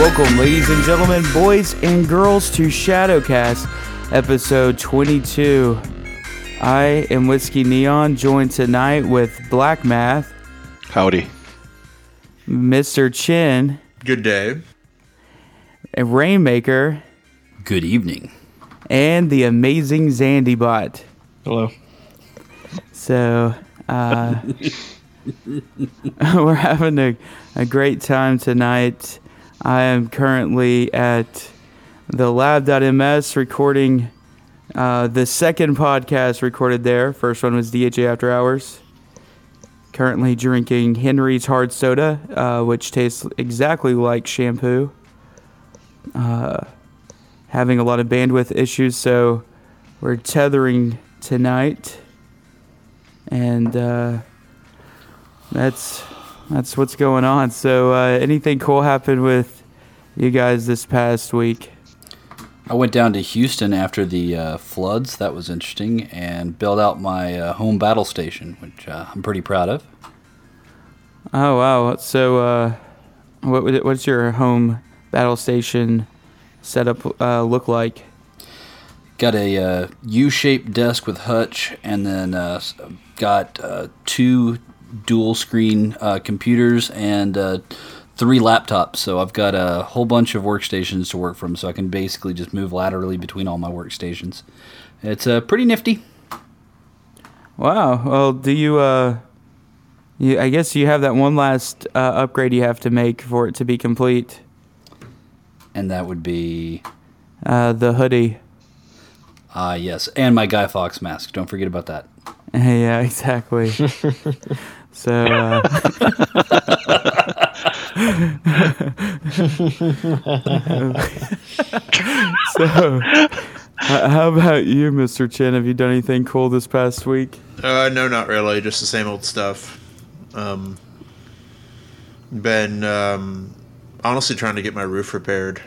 Welcome, ladies and gentlemen, boys and girls, to Shadowcast, episode 22. I am Whiskey Neon, joined tonight with Black Math. Howdy. Mr. Chin. Good day. And Rainmaker. Good evening. And the amazing Zandybot. Hello. So, we're having a great time tonight. I am currently at the lab.ms recording the second podcast recorded there. First one was DHA After Hours. Currently drinking Henry's Hard Soda, which tastes exactly like shampoo. Having a lot of bandwidth issues, so we're tethering tonight. And that's what's going on. So anything cool happened with you guys this past week? I went down to Houston after the floods. That was interesting. And built out my home battle station, which I'm pretty proud of. Oh, wow. So what's your home battle station setup look like? Got a U-shaped desk with hutch, and then got two dual-screen computers and three laptops. So I've got a whole bunch of workstations to work from, so I can basically just move laterally between all my workstations. It's pretty nifty. Wow. Well, do you? I guess you have that one last upgrade you have to make for it to be complete. And that would be the hoodie. Yes, and my Guy Fawkes mask. Don't forget about that. Yeah, exactly. So, so how about you, Mr. Chin? Have you done anything cool this past week? No, not really. Just the same old stuff. Been honestly trying to get my roof repaired.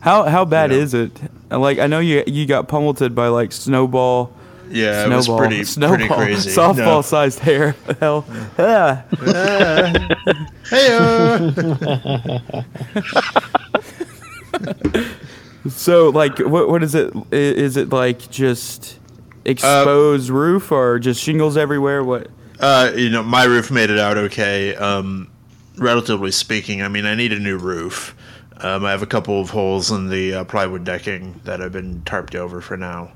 How bad is it? Like, I know you got pummeled by like snowball. It was pretty crazy. Softball sized hair. Hell. Yeah. So like what is it? Is it like just exposed roof or just shingles everywhere? What? My roof made it out okay. Relatively speaking, I mean, I need a new roof. I have a couple of holes in the plywood decking that have been tarped over for now.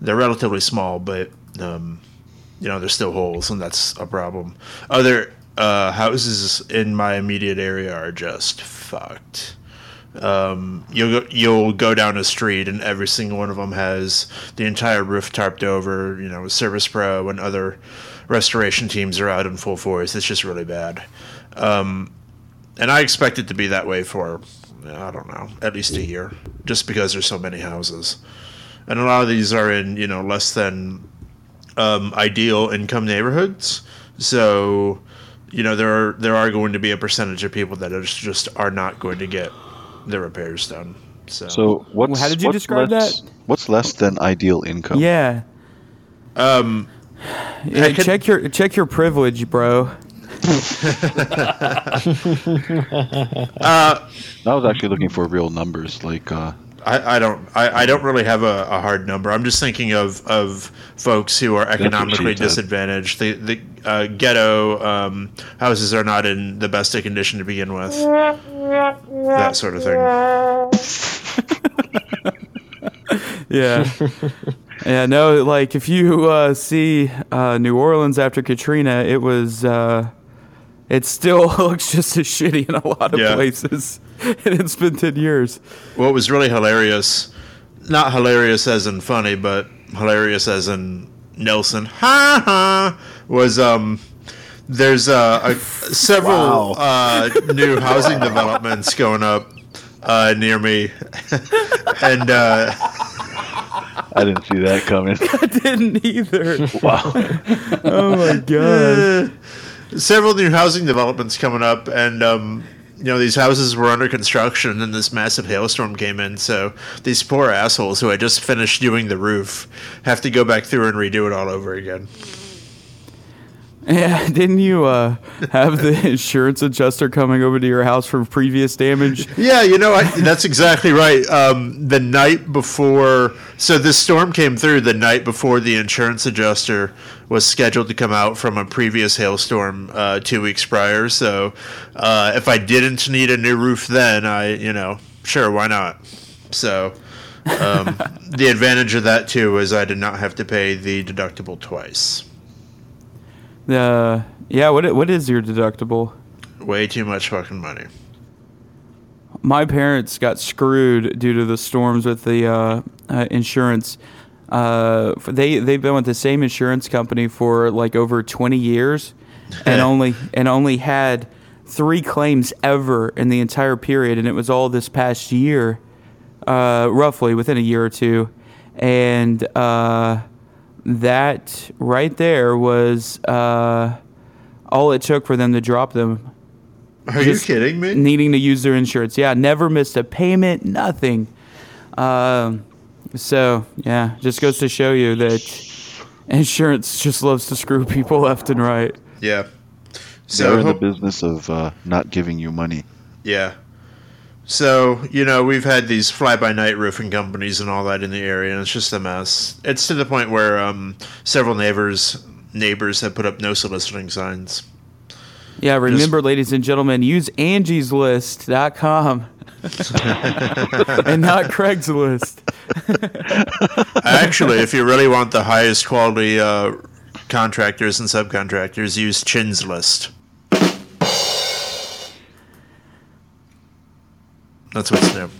They're relatively small, but they're still holes, and that's a problem. Other houses in my immediate area are just fucked. You'll go down a street, and every single one of them has the entire roof tarped over. You know, Service Pro and other restoration teams are out in full force. It's just really bad, and I expect it to be that way for, I don't know, at least a year, just because there's so many houses. And a lot of these are in, less than ideal income neighborhoods. So, there are going to be a percentage of people that just are not going to get their repairs done. So how did you describe that? What's less than ideal income? Yeah. Check your privilege, bro. I was actually looking for real numbers. Like I don't really have a hard number. I'm just thinking of folks who are economically disadvantaged. The ghetto houses are not in the best condition to begin with. That sort of thing. Yeah. Yeah, no, like if you see New Orleans after Katrina, it was... It still looks just as shitty in a lot of places, and it's been 10 years. Well, it was really hilarious. Not hilarious as in funny, but hilarious as in Nelson. Ha ha! Was, there's several new housing developments going up near me, and... I didn't see that coming. I didn't either. Wow. Oh, my God. Several new housing developments coming up, and these houses were under construction, and then this massive hailstorm came in, so these poor assholes who had just finished doing the roof have to go back through and redo it all over again. Yeah, didn't you have the insurance adjuster coming over to your house from previous damage? Yeah, you know, that's exactly right. The night before, so this storm came through the night before the insurance adjuster was scheduled to come out from a previous hailstorm 2 weeks prior. So if I didn't need a new roof then, sure, why not? So the advantage of that, too, is I did not have to pay the deductible twice. Yeah, what is your deductible? Way too much fucking money. My parents got screwed due to the storms with the insurance. They've been with the same insurance company for like over 20 years and only had 3 claims ever in the entire period, and it was all this past year, roughly within a year or two. And that right there was all it took for them to drop them. Are you kidding me? Needing to use their insurance. Yeah, never missed a payment, nothing. So, yeah, just goes to show you that insurance just loves to screw people left and right. Yeah. So they're in the business of not giving you money. Yeah. So, we've had these fly-by-night roofing companies and all that in the area, and it's just a mess. It's to the point where several neighbors have put up no soliciting signs. Yeah, remember, ladies and gentlemen, use angieslist.com and not Craigslist. Actually, if you really want the highest quality contractors and subcontractors, use Chinslist. That's what's new.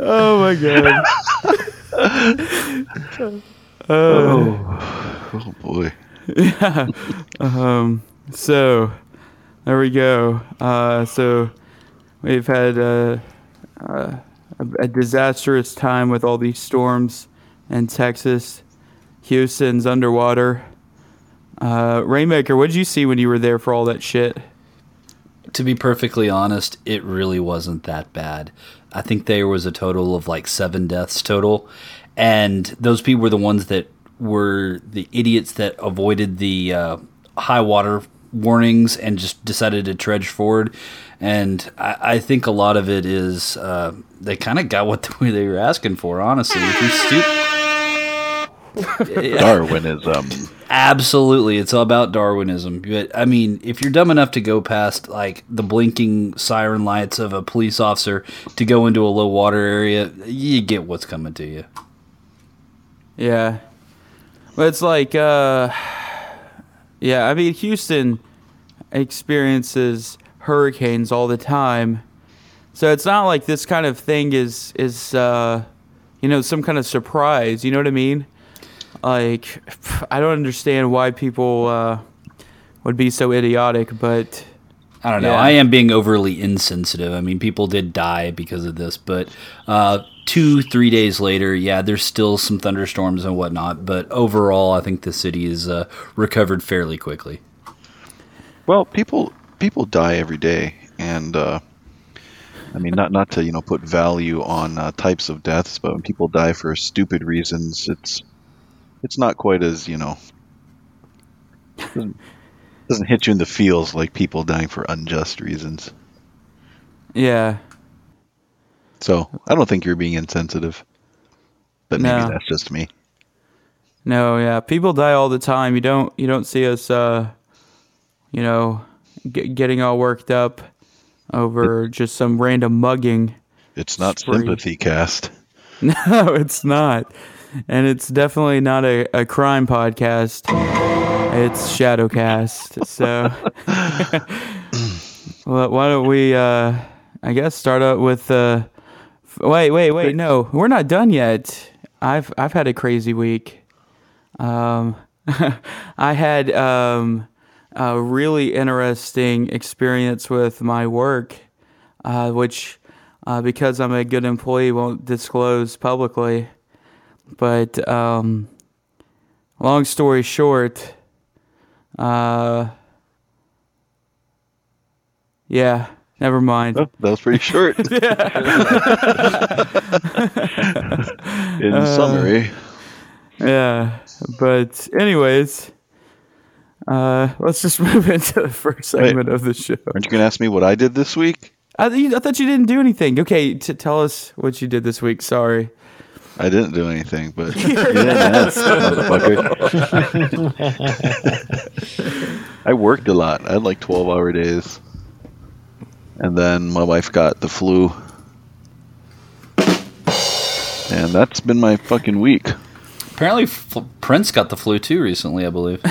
Oh my god. Oh boy. Yeah. So there we go. So we've had a disastrous time with all these storms in Texas. Houston's underwater. Rainmaker, what did you see when you were there for all that shit? To be perfectly honest, it really wasn't that bad. I think there was a total of like 7 deaths total, and those people were the ones that were the idiots that avoided the high water warnings and just decided to trudge forward. And I think a lot of it is they kind of got what they were asking for, honestly. If you're stupid. Darwinism. Absolutely. It's all about Darwinism. But, I mean, if you're dumb enough to go past, like, the blinking siren lights of a police officer to go into a low water area, you get what's coming to you. Yeah. Well, it's like, yeah, I mean, Houston experiences hurricanes all the time. So it's not like this kind of thing is some kind of surprise. You know what I mean? Like, I don't understand why people would be so idiotic, but... I don't know. Yeah. I am being overly insensitive. I mean, people did die because of this, but 2-3 days later, yeah, there's still some thunderstorms and whatnot, but overall, I think the city is recovered fairly quickly. Well, people die every day, and... I mean, not to put value on types of deaths, but when people die for stupid reasons, it's not quite as doesn't hit you in the feels like people dying for unjust reasons. Yeah. So I don't think you're being insensitive, but maybe that's just me. No, yeah, people die all the time. You don't see us, getting all worked up over just some random mugging. It's not sympathy cast. No, it's not. And it's definitely not a crime podcast. It's Shadowcast. So well, why don't we, I guess, start out with... wait, no. We're not done yet. I've had a crazy week. I had... a really interesting experience with my work, which, because I'm a good employee, won't disclose publicly. But long story short, yeah, never mind. Oh, that was pretty short. In summary. Yeah, but anyways, let's just move into the first segment of the show. Aren't you going to ask me what I did this week? I thought you didn't do anything. Okay, tell us what you did this week. Sorry. I didn't do anything, but you didn't ask, motherfucker. I worked a lot. I had like 12-hour days. And then my wife got the flu. And that's been my fucking week. Apparently, Prince got the flu too recently, I believe.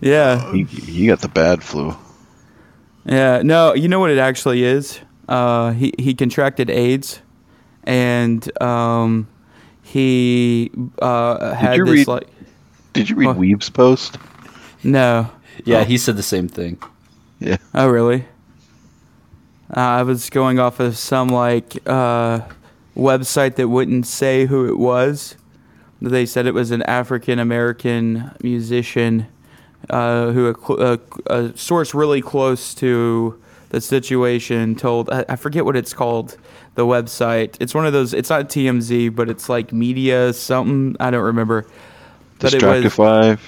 Yeah. He got the bad flu. Yeah. No, you know what it actually is? He contracted AIDS. And he had this read, like... Did you read Weeb's post? No. Yeah, he said the same thing. Yeah. Oh, really? I was going off of some website that wouldn't say who it was. They said it was an African-American musician who a source really close to the situation told... I forget what it's called, the website. It's one of those... It's not TMZ, but it's like media something. I don't remember. Distractify?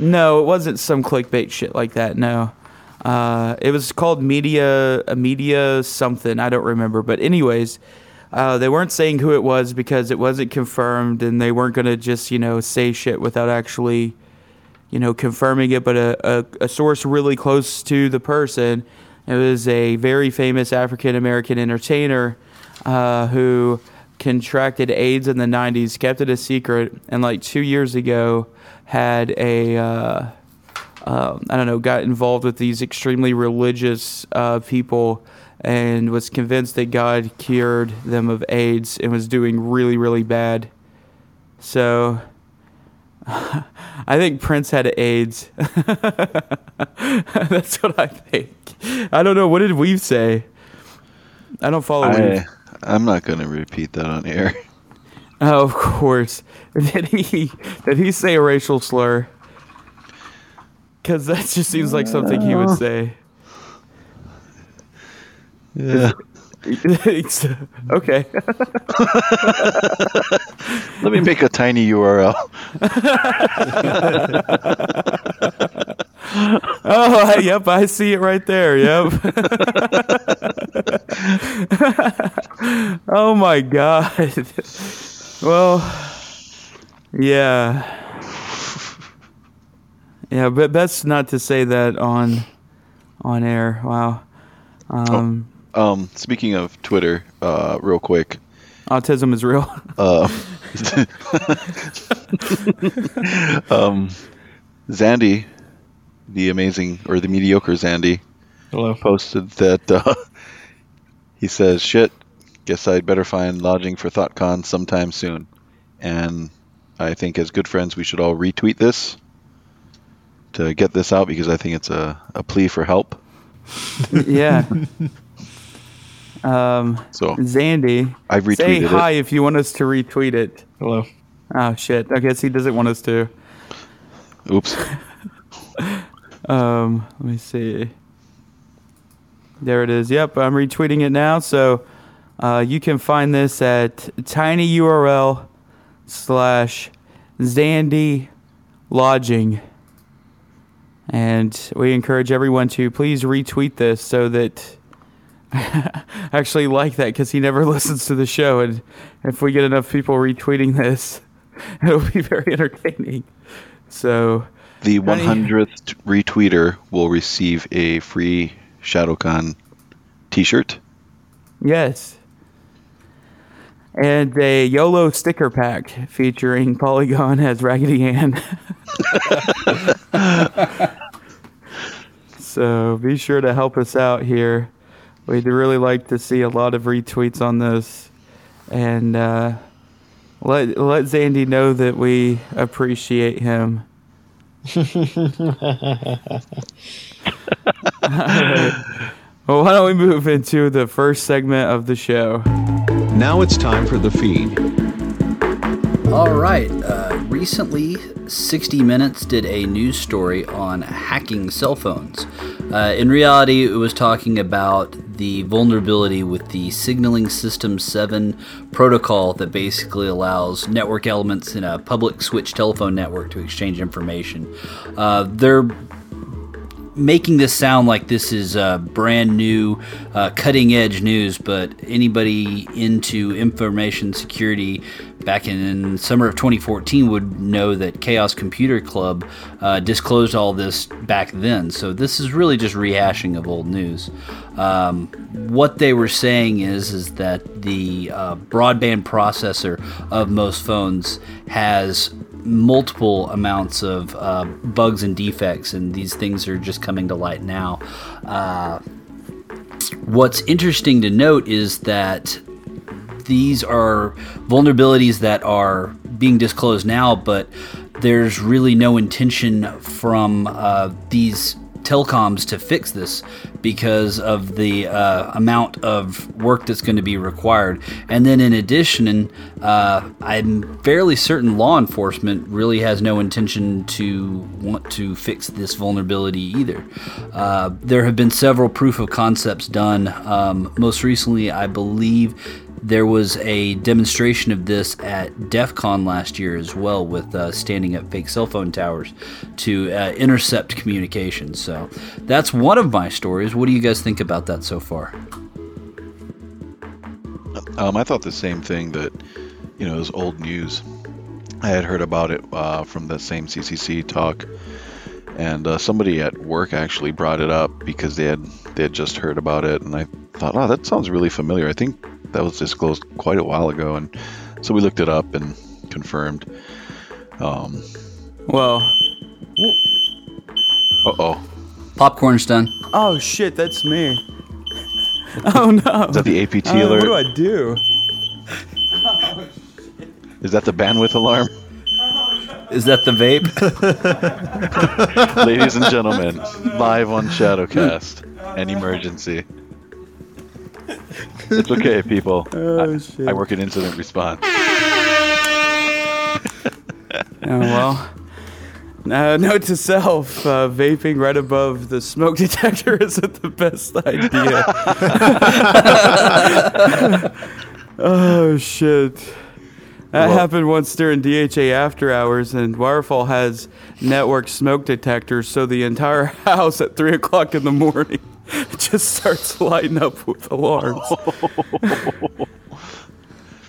No, it wasn't some clickbait shit like that, no. It was called media something. I don't remember. But anyways... they weren't saying who it was because it wasn't confirmed, and they weren't going to just, say shit without actually, confirming it. But a source really close to the person, it was a very famous African-American entertainer who contracted AIDS in the 90s, kept it a secret, and 2 years ago had a, got involved with these extremely religious people and was convinced that God cured them of AIDS and was doing really, really bad. So, I think Prince had AIDS. That's what I think. I don't know. What did Weave say? I don't follow Weave. I'm not going to repeat that on air. Oh, of course. Did he say a racial slur? Because that just seems like something he would say. Yeah. Okay. Let me make a tiny URL. Oh, yep, I see it right there. Yep. Oh my God. Well, yeah, but best not to say that on air. Wow. Speaking of Twitter, real quick. Autism is real. Zandy, the mediocre Zandy, hello, posted that he says, "Shit, guess I'd better find lodging for ThoughtCon sometime soon." And I think as good friends, we should all retweet this to get this out because I think it's a plea for help. Yeah. So, Zandy, I've retweeted say hi it. If you want us to retweet it. Hello. Oh, shit. I guess he doesn't want us to. Oops. Let me see. There it is. Yep, I'm retweeting it now. So you can find this at tinyurl.com/ZandyLodging. And we encourage everyone to please retweet this so that... I actually like that because he never listens to the show, and if we get enough people retweeting this, it'll be very entertaining. So the 100th retweeter will receive a free ShadowCon t-shirt. Yes. And a YOLO sticker pack featuring Polygon as Raggedy Ann. So be sure to help us out here. We'd really like to see a lot of retweets on this, and let Zandy know that we appreciate him. Right. Well, why don't we move into the first segment of the show? Now it's time for the feed. All right. Recently, 60 Minutes did a news story on hacking cell phones. In reality, it was talking about the vulnerability with the Signaling System 7 protocol that basically allows network elements in a public switch telephone network to exchange information. They're making this sound like this is brand new, cutting edge news, but anybody into information security back in summer of 2014 would know that Chaos Computer Club disclosed all this back then. So this is really just rehashing of old news. What they were saying is that the broadband processor of most phones has multiple amounts of bugs and defects, and these things are just coming to light now. What's interesting to note is that these are vulnerabilities that are being disclosed now, but there's really no intention from these telcoms to fix this because of the amount of work that's going to be required. And then in addition, I'm fairly certain law enforcement really has no intention to want to fix this vulnerability either. There have been several proof of concepts done. Most recently, I believe there was a demonstration of this at DEFCON last year as well, with standing up fake cell phone towers to intercept communication. So that's one of my stories. What do you guys think about that so far? I thought the same thing, that, you know, it was old news. I had heard about it from that same CCC talk, and somebody at work actually brought it up because they had just heard about it, and I thought, oh, that sounds really familiar. I think that was disclosed quite a while ago, and so we looked it up and confirmed. Popcorn's done. Oh shit, that's me. Oh no. Is that the APT alert? What do I do? Oh, shit. Is that the bandwidth alarm? Is that the vape? Ladies and gentlemen, live on Shadowcast, an emergency. It's okay, people. Oh, shit. I work in incident response. Note to self, vaping right above the smoke detector isn't the best idea. Oh, shit. That happened once during DHA After Hours, and Wirefall has network smoke detectors, so the entire house at 3 o'clock in the morning just starts lighting up with alarms.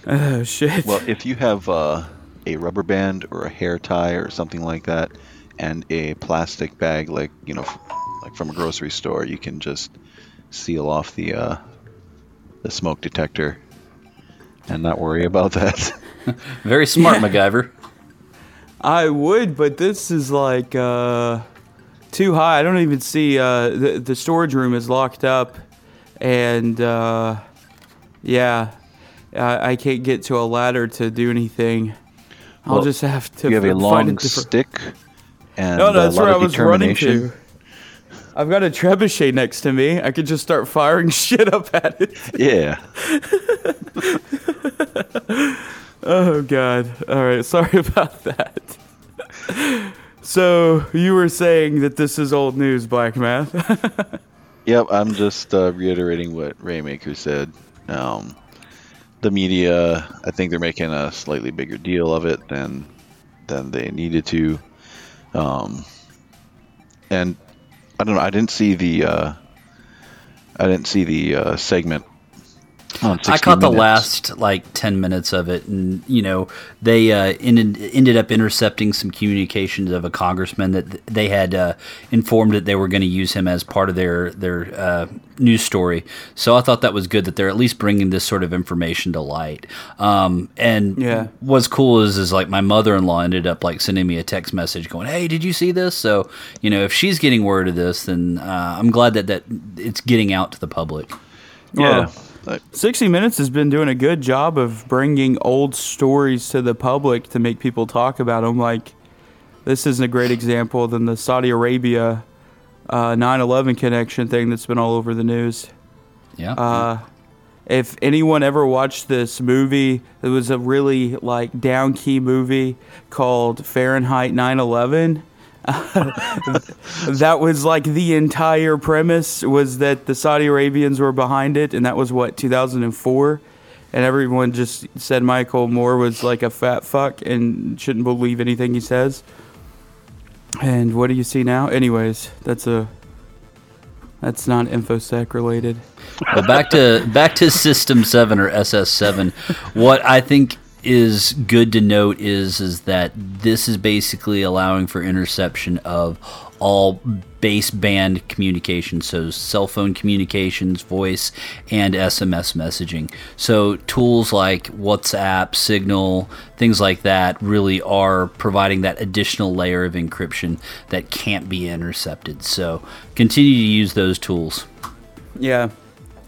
Oh, shit. Well, if you have a rubber band or a hair tie or something like that, and a plastic bag, like from a grocery store, you can just seal off the smoke detector and not worry about that. Very smart, MacGyver. I would, but this is like... too high. I don't even see the storage room is locked up, and I can't get to a ladder to do anything. I'll just have to. You have a long stick, and no, that's where I was running to. I've got a trebuchet next to me. I could just start firing shit up at it. Yeah. Oh God! All right, sorry about that. So, you were saying that this is old news, Black Math. Yep, I'm just reiterating what Rainmaker said. The media, I think they're making a slightly bigger deal of it than they needed to. And I don't know, I didn't see the segment. I caught the last 10 minutes of it, and they ended up intercepting some communications of a congressman that they had informed that they were going to use him as part of their news story. So I thought that was good that they're at least bringing this sort of information to light. What's cool is my mother-in-law ended up sending me a text message going, "Hey, did you see this?" So if she's getting word of this, then I'm glad that it's getting out to the public. Yeah. Well, 60 Minutes has been doing a good job of bringing old stories to the public to make people talk about them. This isn't a great example than the Saudi Arabia 9/11 connection thing that's been all over the news. Yeah. If anyone ever watched this movie, it was a really down-key movie called Fahrenheit 9/11. That was like the entire premise was that the Saudi Arabians were behind it, and that was what, 2004, and everyone just said Michael Moore was like a fat fuck and shouldn't believe anything he says. And what do you see now? Anyways, that's not infosec related. Well, back to System 7 or SS7. What I think is good to note is that this is basically allowing for interception of all baseband communication, so cell phone communications, voice, and SMS messaging. So tools like WhatsApp, Signal, things like that really are providing that additional layer of encryption that can't be intercepted. So continue to use those tools. Yeah,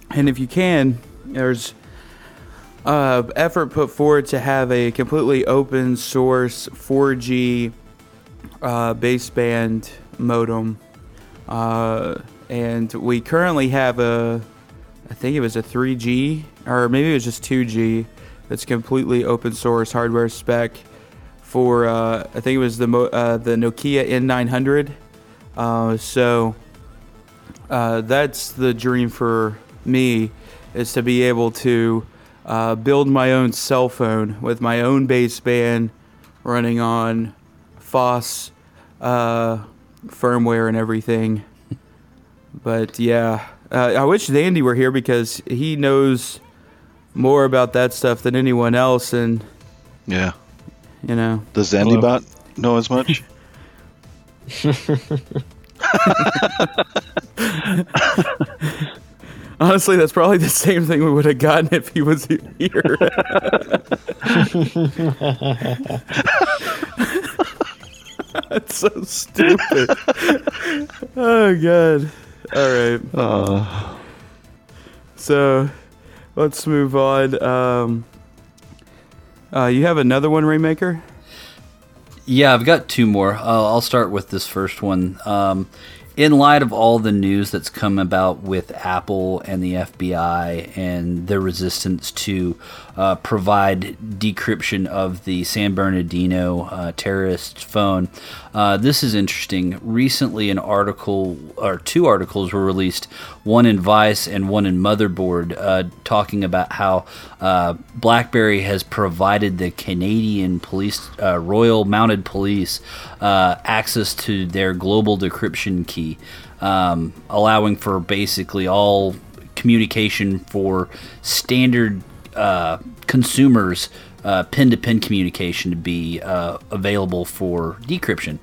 and if you can, there's effort put forward to have a completely open source 4G baseband modem, and we currently have I think it was a 3G, or maybe it was just 2G, that's completely open source hardware spec for I think it was the Nokia N900. So that's the dream for me, is to be able to build my own cell phone with my own baseband running on FOSS firmware and everything. But yeah, I wish Zandy were here because he knows more about that stuff than anyone else. And yeah, you know, does Zandybot know as much? Honestly, that's probably the same thing we would have gotten if he was here. That's so stupid. Oh, God. All right. So, let's move on. You have another one, Rainmaker? Yeah, I've got two more. I'll start with this first one. In light of all the news that's come about with Apple and the FBI and their resistance to provide decryption of the San Bernardino terrorist phone, this is interesting. Recently, an article, or two articles were released, one in Vice and one in Motherboard, talking about how BlackBerry has provided the Canadian police, Royal Mounted Police, access to their global decryption key. Allowing for basically all communication for standard consumers, pin-to-pin communication to be available for decryption,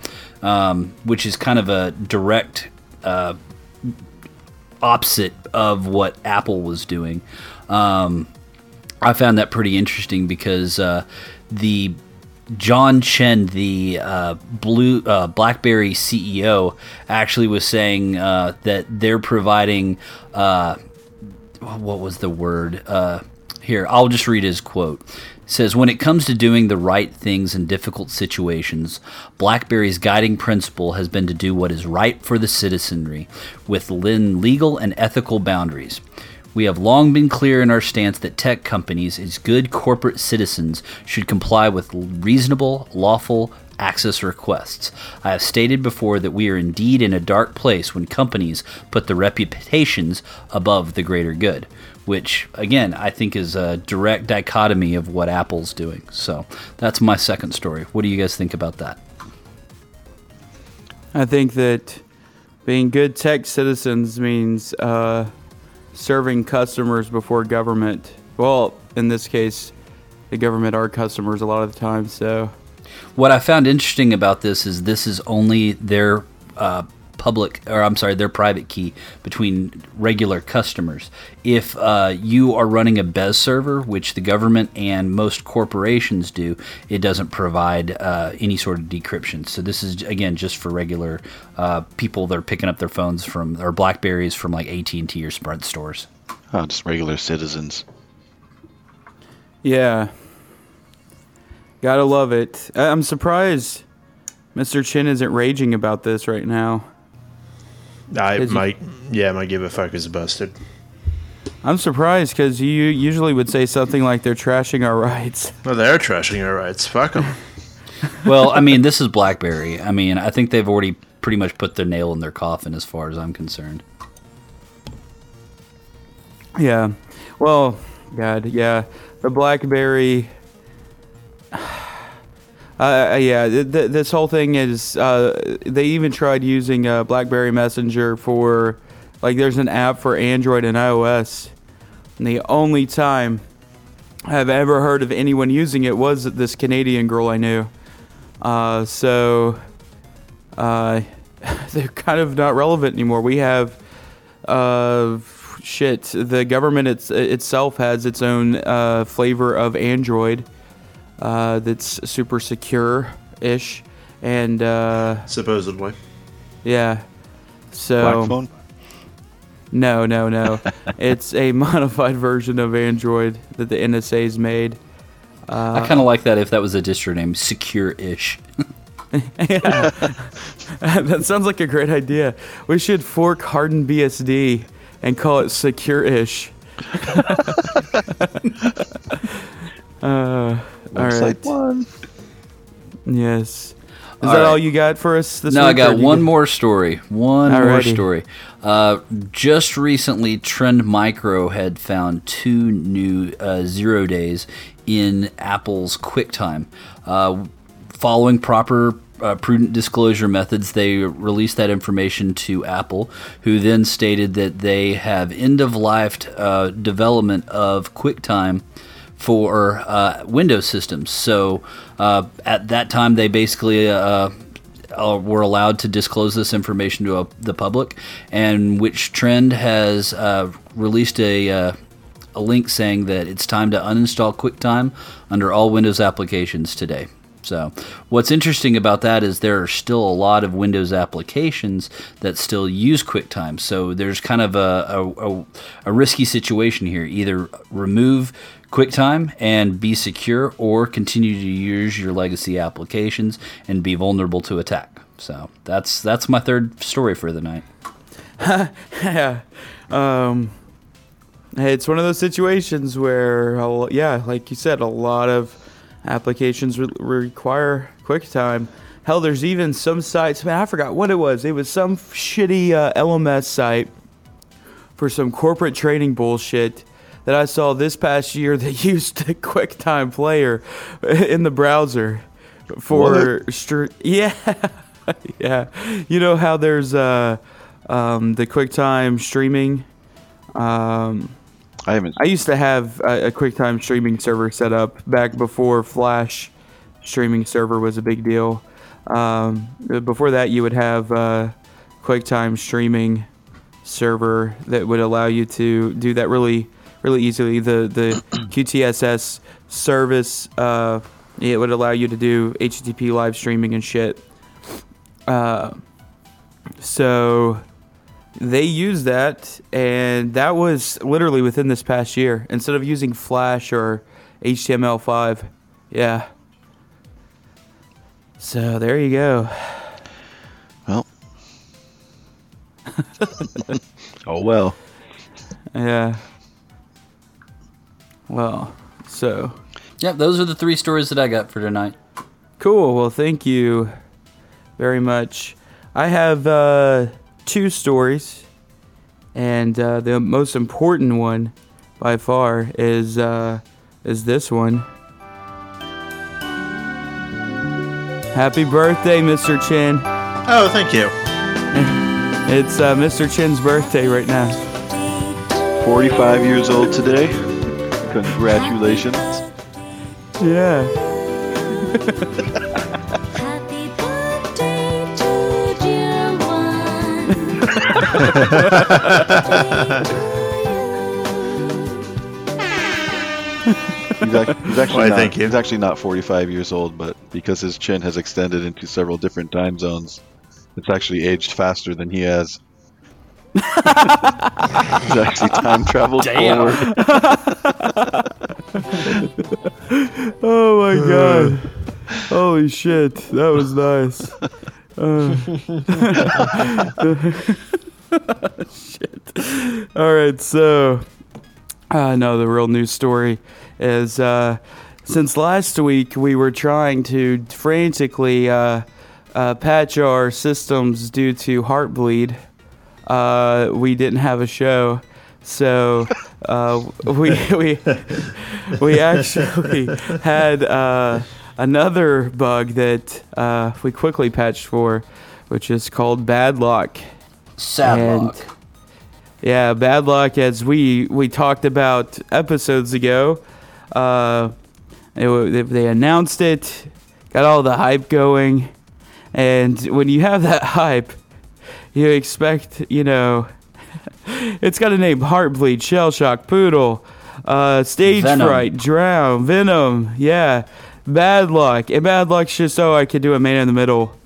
which is kind of a direct opposite of what Apple was doing. I found that pretty interesting because the John Chen, the BlackBerry CEO, actually was saying that they're providing what was the word? Here, I'll just read his quote. It says, "When it comes to doing the right things in difficult situations, BlackBerry's guiding principle has been to do what is right for the citizenry within legal and ethical boundaries. We have long been clear in our stance that tech companies, as good corporate citizens, should comply with reasonable, lawful access requests. I have stated before that we are indeed in a dark place when companies put their reputations above the greater good," which, again, I think is a direct dichotomy of what Apple's doing. So that's my second story. What do you guys think about that? I think that being good tech citizens means serving customers before government. Well, in this case, the government are customers a lot of the time. So what I found interesting about this is only their their private key between regular customers. If you are running a Bez server, which the government and most corporations do, it doesn't provide any sort of decryption. So this is, again, just for regular people that are picking up their phones from, or BlackBerries from, like AT&T or Sprint stores. Oh, just regular citizens. Yeah. Gotta love it. I'm surprised Mr. Chin isn't raging about this right now. My GigaFuck is busted. I'm surprised because you usually would say something like they're trashing our rights. Well, they're trashing our rights. Fuck them. Well, I mean, this is BlackBerry. I mean, I think they've already pretty much put their nail in their coffin as far as I'm concerned. Yeah. Well, God, yeah. The BlackBerry... yeah, this whole thing is... they even tried using BlackBerry Messenger for... Like, there's an app for Android and iOS. And the only time I've ever heard of anyone using it was this Canadian girl I knew. They're kind of not relevant anymore. We have... the government itself has its own flavor of Android that's super secure-ish, and supposedly, yeah. So black phone? No. It's a modified version of Android that the NSA's made. I kind of like that if that was a distro name, secure-ish. Yeah, that sounds like a great idea. We should fork Hardin BSD. And call it secure-ish. All right. One. Yes. Is all that right. All you got for us this week? No, I got one more story. One more story. Just recently, Trend Micro had found two new 0 days in Apple's QuickTime. Following proper... prudent disclosure methods, they released that information to Apple, who then stated that they have end-of-life development of QuickTime for Windows systems. So at that time, they basically were allowed to disclose this information to the public, and which Trend has released a link saying that it's time to uninstall QuickTime under all Windows applications today. So what's interesting about that is there are still a lot of Windows applications that still use QuickTime. So there's kind of a risky situation here. Either remove QuickTime and be secure, or continue to use your legacy applications and be vulnerable to attack. So that's my third story for the night. Yeah. It's one of those situations where, like you said, a lot of applications require QuickTime. Hell, there's even some sites, man, I forgot what it was. It was some shitty LMS site for some corporate training bullshit that I saw this past year that used the QuickTime player in the browser for... Yeah. You know how there's the QuickTime streaming? I used to have a QuickTime streaming server set up back before Flash streaming server was a big deal. Before that, you would have a QuickTime streaming server that would allow you to do that really, really easily. The QTSS service, it would allow you to do HTTP live streaming and shit. They used that, and that was literally within this past year. Instead of using Flash or HTML5, yeah. So there you go. Well. Oh well. Yeah. Well, so. Yeah, those are the three stories that I got for tonight. Cool. Well, thank you very much. I have two stories, and the most important one by far is this one. Happy birthday, Mr. Chin. Oh, thank you. It's Mr. Chin's birthday right now. 45 years old today. Congratulations. Yeah. He's actually not 45 years old, but because his chin has extended into several different time zones, it's actually aged faster than he has. He's actually time traveled forward. Oh my god. Holy shit. That was nice. Shit. All right, so the real news story is since last week we were trying to frantically patch our systems due to Heartbleed. We didn't have a show, so we actually had another bug that we quickly patched for, which is called Bad Luck. Sad luck. Yeah, Bad Luck, as we talked about episodes ago. They announced it, got all the hype going, and when you have that hype, you expect, you know, it's got a name: Heartbleed, Shell Shock, Poodle, Stage Venom. Fright, Drown, Venom, yeah, Bad Luck. And Bad Luck's just, oh, I could do a Man in the Middle.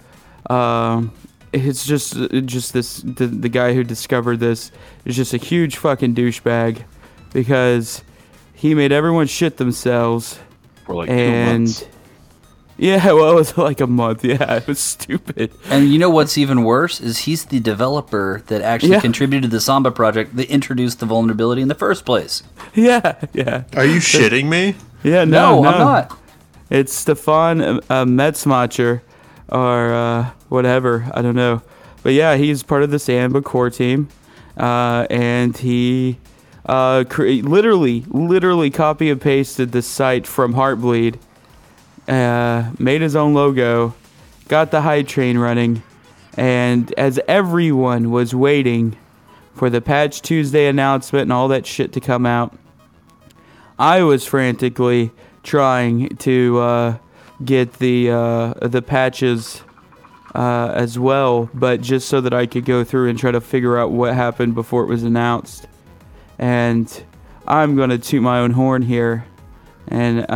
It's just this, the guy who discovered this is just a huge fucking douchebag, because he made everyone shit themselves. For like 2 months. Yeah, well, it was like a month. Yeah, it was stupid. And you know what's even worse is he's the developer that actually contributed to the Samba project that introduced the vulnerability in the first place. Yeah, yeah. Are you shitting me? Yeah, no. I'm not. It's Stefan Metzmacher or whatever. I don't know. But yeah, he's part of the Samba core team, and he literally copy and pasted the site from Heartbleed. Made his own logo, got the hype train running, and as everyone was waiting for the Patch Tuesday announcement and all that shit to come out, I was frantically trying to get the patches as well, but just so that I could go through and try to figure out what happened before it was announced. And I'm gonna toot my own horn here, and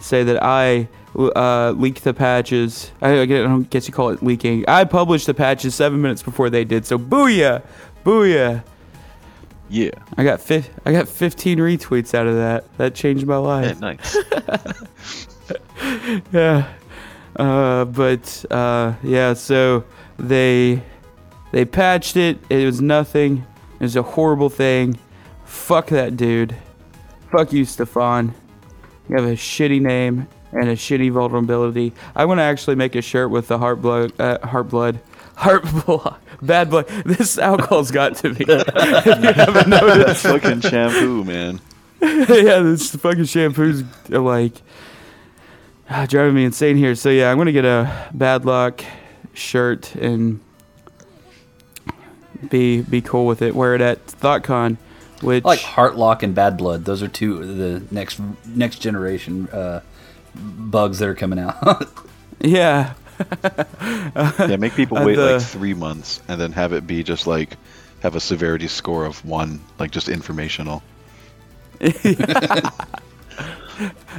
say that I leaked the patches. I don't guess you call it leaking. I published the patches 7 minutes before they did. So booyah, booyah. Yeah. I got 15 retweets out of that. That changed my life. Yeah, nice. Yeah. So they patched it. It was nothing. It was a horrible thing. Fuck that dude. Fuck you, Stefan. You have a shitty name and a shitty vulnerability. I want to actually make a shirt with the bad blood. This alcohol's got to be. If you haven't noticed. That's fucking shampoo, man. Yeah, this fucking shampoo's like driving me insane here. So yeah, I'm going to get a Bad Luck shirt and be cool with it. Wear it at ThoughtCon. Which, like Heartlock and Bad Blood, those are two of the next generation bugs that are coming out. Yeah. Yeah, make people wait like 3 months and then have it be just like have a severity score of 1, like just informational.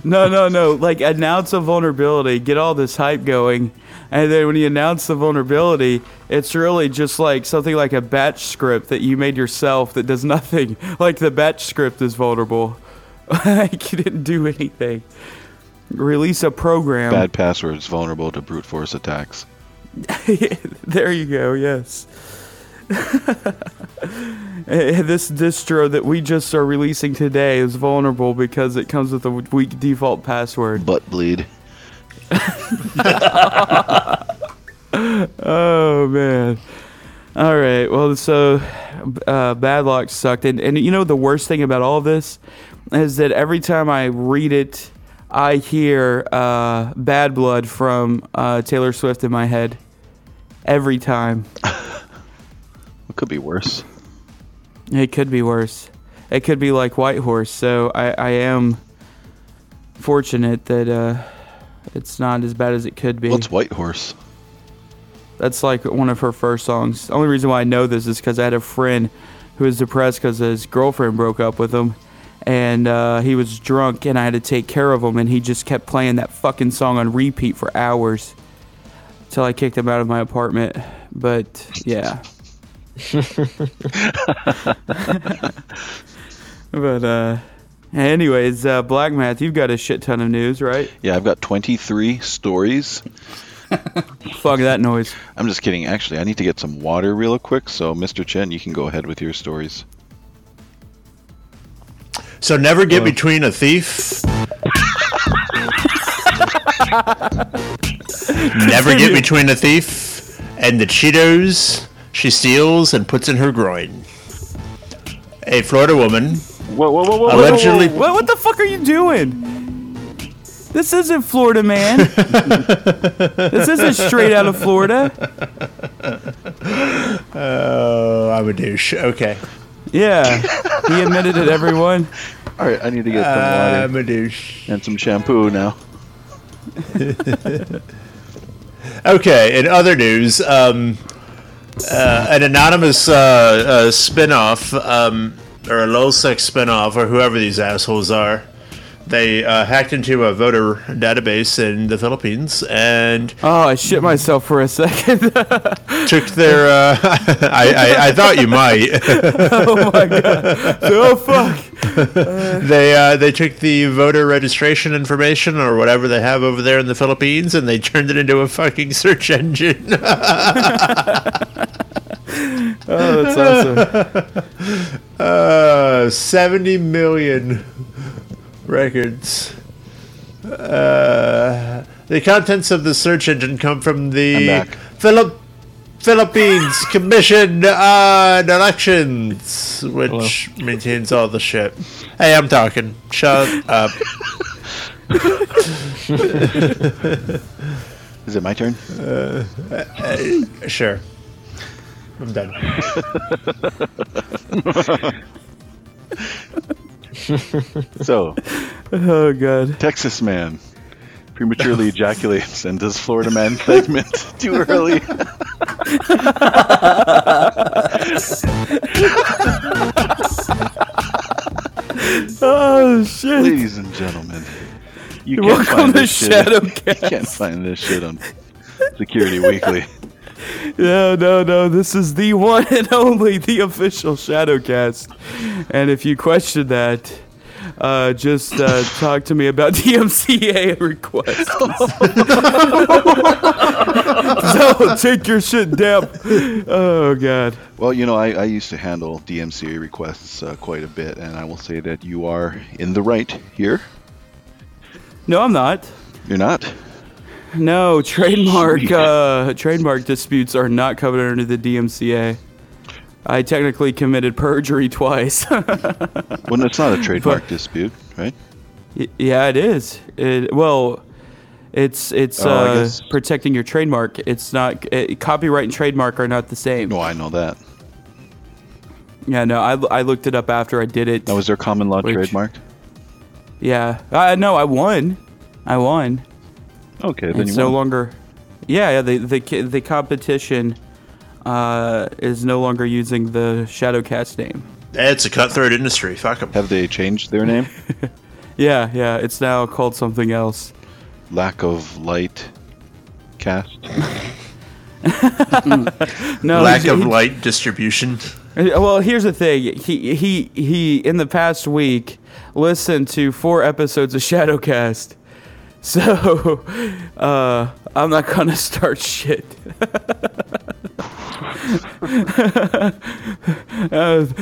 No. Like announce a vulnerability, get all this hype going, and then when you announce the vulnerability, it's really just like something like a batch script that you made yourself that does nothing. Like the batch script is vulnerable. Like you didn't do anything. Release a program. Bad passwords vulnerable to brute force attacks. There you go, yes. This distro that we just are releasing today is vulnerable because it comes with a weak default password. Butt bleed. Oh man. All right, well, so Bad Luck sucked, and you know the worst thing about all this is that every time I read it, I hear Bad Blood from Taylor Swift in my head every time. It could be worse. It could be like White Horse, so I am fortunate that it's not as bad as it could be. What's White Horse? That's like one of her first songs. The only reason why I know this is because I had a friend who was depressed because his girlfriend broke up with him, and he was drunk, and I had to take care of him, and he just kept playing that fucking song on repeat for hours until I kicked him out of my apartment. But yeah. But anyways, Black Math, you've got a shit ton of news, right? Yeah, I've got 23 stories. Fuck that noise. I'm just kidding. Actually, I need to get some water real quick, so Mr. Chen, you can go ahead with your stories. So never get between a thief Never get between the thief and the Cheetos she steals and puts in her groin. A Florida woman allegedly... Whoa. What the fuck are you doing? This isn't Florida, man. This isn't straight out of Florida. Oh, I'm a douche. Okay. Yeah. He admitted it, everyone. All right, I need to get some water. I'm a douche. And some shampoo now. Okay, in other news, an anonymous spinoff, or a LulzSec spinoff, or whoever these assholes are, they hacked into a voter database in the Philippines and... Oh, I shit myself for a second. Took their... I thought you might. Oh, my God. Oh, fuck. They took the voter registration information or whatever they have over there in the Philippines and they turned it into a fucking search engine. Oh, that's awesome. 70 million... records. The contents of the search engine come from the Philippines Commission on Elections, which maintains all the shit. Hey, I'm talking. Shut up. Is it my turn? Sure. I'm done. So, oh god, Texas man prematurely ejaculates and does Florida man segment too early. Oh shit! Ladies and gentlemen, you can't find this shit. You can't find this shit on Security Weekly. No. This is the one and only, the official Shadowcast. And if you question that, just talk to me about DMCA requests. No, take your shit down. Oh, God. Well, you know, I used to handle DMCA requests quite a bit, and I will say that you are in the right here. No, I'm not. You're not? No, trademark disputes are not covered under the DMCA. I technically committed perjury twice. Well, it's not a trademark dispute, right? Yeah, it is. It's protecting your trademark. It's not copyright and trademark are not the same. No, I know that. Yeah, no, I looked it up after I did it. Now, was there common law trademarked? Yeah, no, I won. Okay, then it's no longer. Yeah, the competition is no longer using the Shadowcast name. It's a cutthroat industry. Fuck them. Have they changed their name? Yeah. It's now called something else. Lack of light cast. No. Lack of light distribution. Well, here's the thing. He in the past week listened to 4 episodes of Shadowcast. So, I'm not gonna start shit.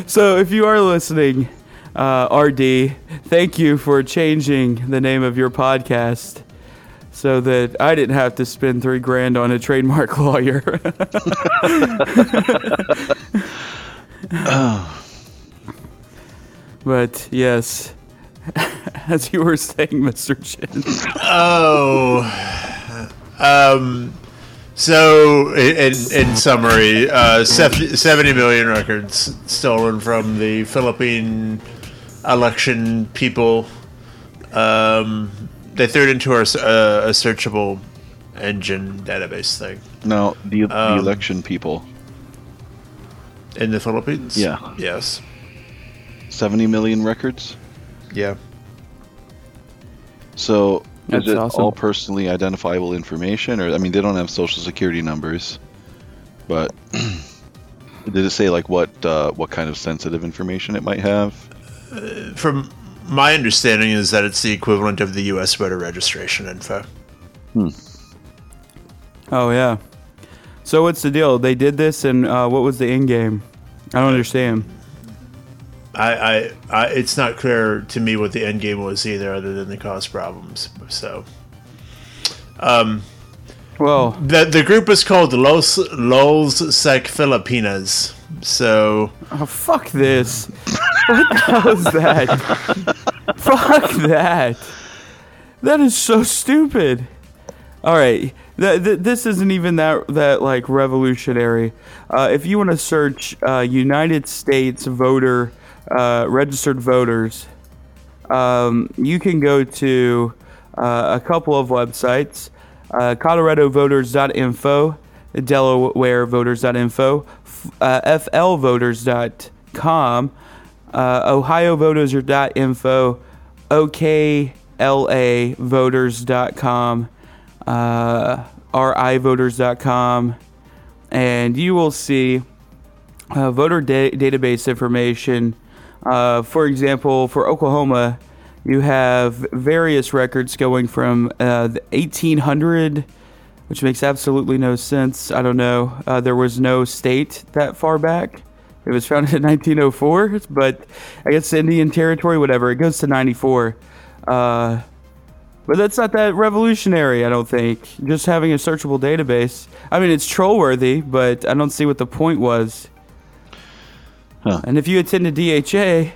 So, if you are listening, RD, thank you for changing the name of your podcast so that I didn't have to spend $3,000 on a trademark lawyer. But, yes... As you were saying, Mr. Chin. So, in summary, 70 million records stolen from the Philippine election people. They threw it into a searchable engine database thing. No, the election people. In the Philippines? Yeah. Yes. 70 million records? Yeah. So that's is it awesome. All personally identifiable information, or I mean, they don't have social security numbers, but did it say like what kind of sensitive information it might have? From my understanding, is that it's the equivalent of the U.S. voter registration info. Oh yeah. So what's the deal? They did this, and what was the end game? I don't understand. I it's not clear to me what the end game was either, other than the cost problems. So Well, the group is called Los Sec Filipinas. So, oh, fuck this. What the hell is that? Fuck that. That is so stupid. All right, this isn't even that like revolutionary. If you want to search United States voter registered voters, you can go to a couple of websites: ColoradoVoters.info, DelawareVoters.info, FLVoters.com, OhioVoters.info, OKLAVoters.com, RIVoters.com, and you will see voter database information. For example, for Oklahoma, you have various records going from the 1800, which makes absolutely no sense. I don't know. There was no state that far back. It was founded in 1904, but I guess Indian Territory, whatever. It goes to 94. But that's not that revolutionary, I don't think. Just having a searchable database. I mean, it's troll-worthy, but I don't see what the point was. Huh. And if you attended DHA,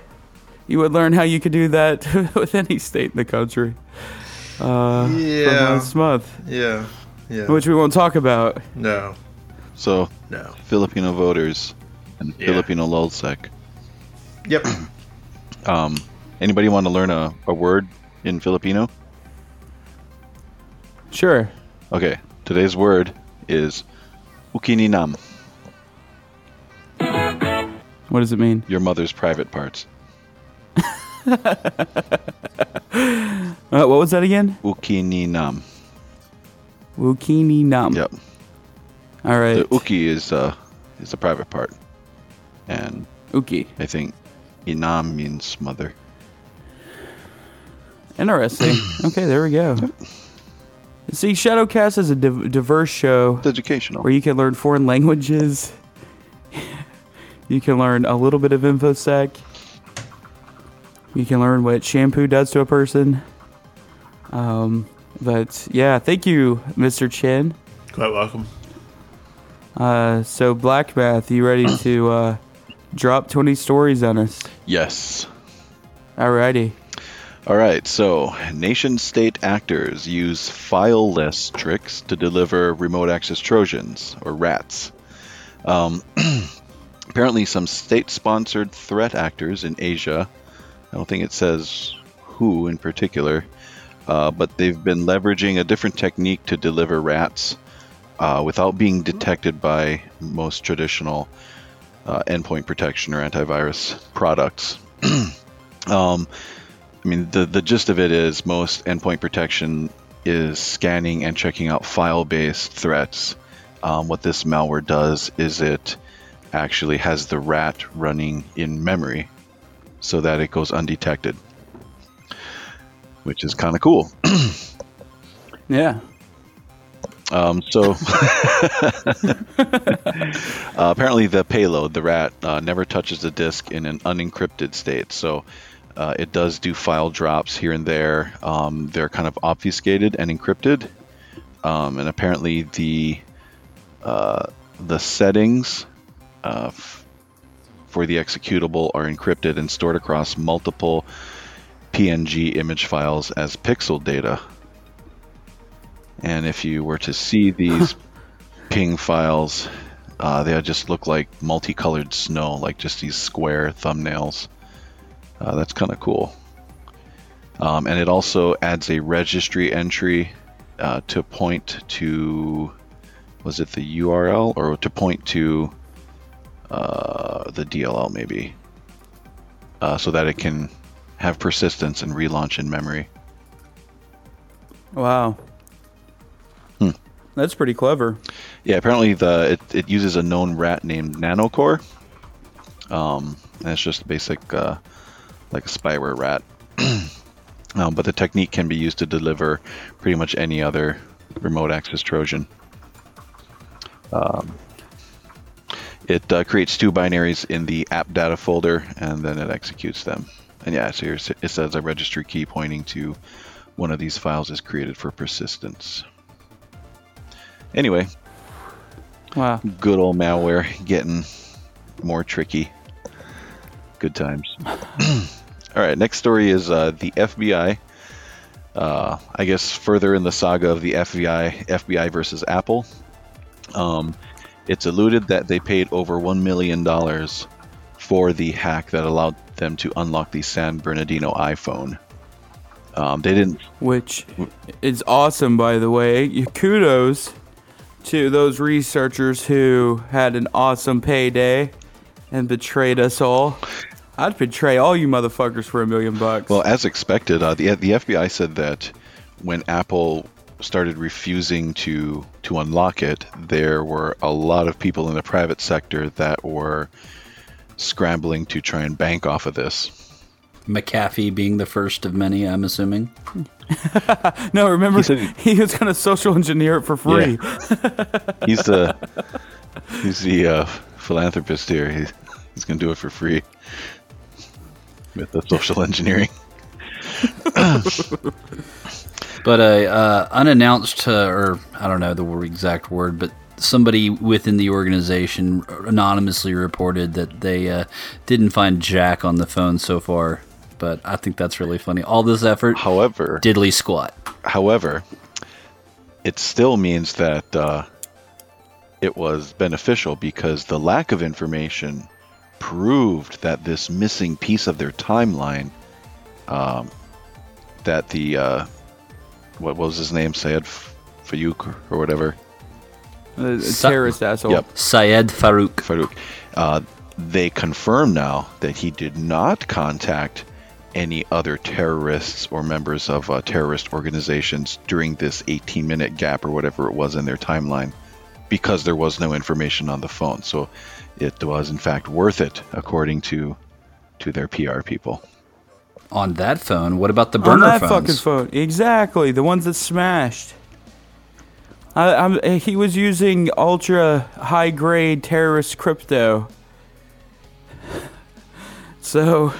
you would learn how you could do that with any state in the country. Yeah. From last month. Yeah. Yeah. Which we won't talk about. No. So, no. Filipino voters and Filipino lulsec. Yep. Anybody want to learn a word in Filipino? Sure. Okay. Today's word is ukininam. What does it mean? Your mother's private parts. What was that again? Ukininam. Ukininam. Yep. All right. The uki is a private part, and uki, I think, inam means mother. Interesting. Okay, there we go. Yep. See, Shadowcast is a diverse show. It's educational, where you can learn foreign languages. You can learn a little bit of InfoSec. You can learn what shampoo does to a person. But yeah, thank you, Mr. Chen. Quite welcome. So, Black Math, you ready to drop 20 stories on us? Yes. Alrighty. All right, so nation-state actors use file-less tricks to deliver remote access Trojans, or rats. Apparently, some state-sponsored threat actors in Asia, I don't think it says who in particular, but they've been leveraging a different technique to deliver rats without being detected by most traditional endpoint protection or antivirus products. I mean, the gist of it is most endpoint protection is scanning and checking out file-based threats. What this malware does is it actually has the rat running in memory so that it goes undetected, which is kind of cool. Yeah. Apparently the payload, the rat, never touches the disk in an unencrypted state. So it does do file drops here and there. They're kind of obfuscated and encrypted. And apparently the settings for the executable are encrypted and stored across multiple PNG image files as pixel data. And if you were to see these ping files, they just look like multicolored snow, like just these square thumbnails. That's kind of cool. And it also adds a registry entry to point to, was it the URL or to point to the DLL maybe, so that it can have persistence and relaunch in memory. Wow. That's pretty clever. Yeah, apparently it uses a known rat named Nanocore. And it's just basic like a spyware rat. But the technique can be used to deliver pretty much any other remote access Trojan. It creates two binaries in the app data folder, and then it executes them. And yeah, so here it says a registry key pointing to one of these files is created for persistence. Anyway. Wow. Good old malware getting more tricky. Good times. All right, next story is the FBI. I guess further in the saga of the FBI versus Apple. It's alluded that they paid over $1 million for the hack that allowed them to unlock the San Bernardino iPhone. They didn't. Which is awesome, by the way. Kudos to those researchers who had an awesome payday and betrayed us all. I'd betray all you motherfuckers for $1 million. Well, as expected, the FBI said that when Apple started refusing to unlock it, there were a lot of people in the private sector that were scrambling to try and bank off of this. McAfee being the first of many, I'm assuming. No, remember, he was going to social engineer it for free. Yeah. He's the philanthropist here. He's going to do it for free. With the social engineering. But unannounced, or I don't know the exact word, but somebody within the organization anonymously reported that they didn't find Jack on the phone so far. But I think that's really funny. All this effort, however, diddly squat. However, it still means that it was beneficial because the lack of information proved that this missing piece of their timeline, that the what was his name, Sayed Farouk or whatever, terrorist asshole. Yep, Sayed Farouk. They confirm now that he did not contact any other terrorists or members of terrorist organizations during this 18-minute gap or whatever it was in their timeline, because there was no information on the phone. So it was, in fact, worth it, according to their PR people. On that phone? What about the burner phones? On that fucking phone. Exactly. The ones that smashed. He was using ultra-high-grade terrorist crypto. So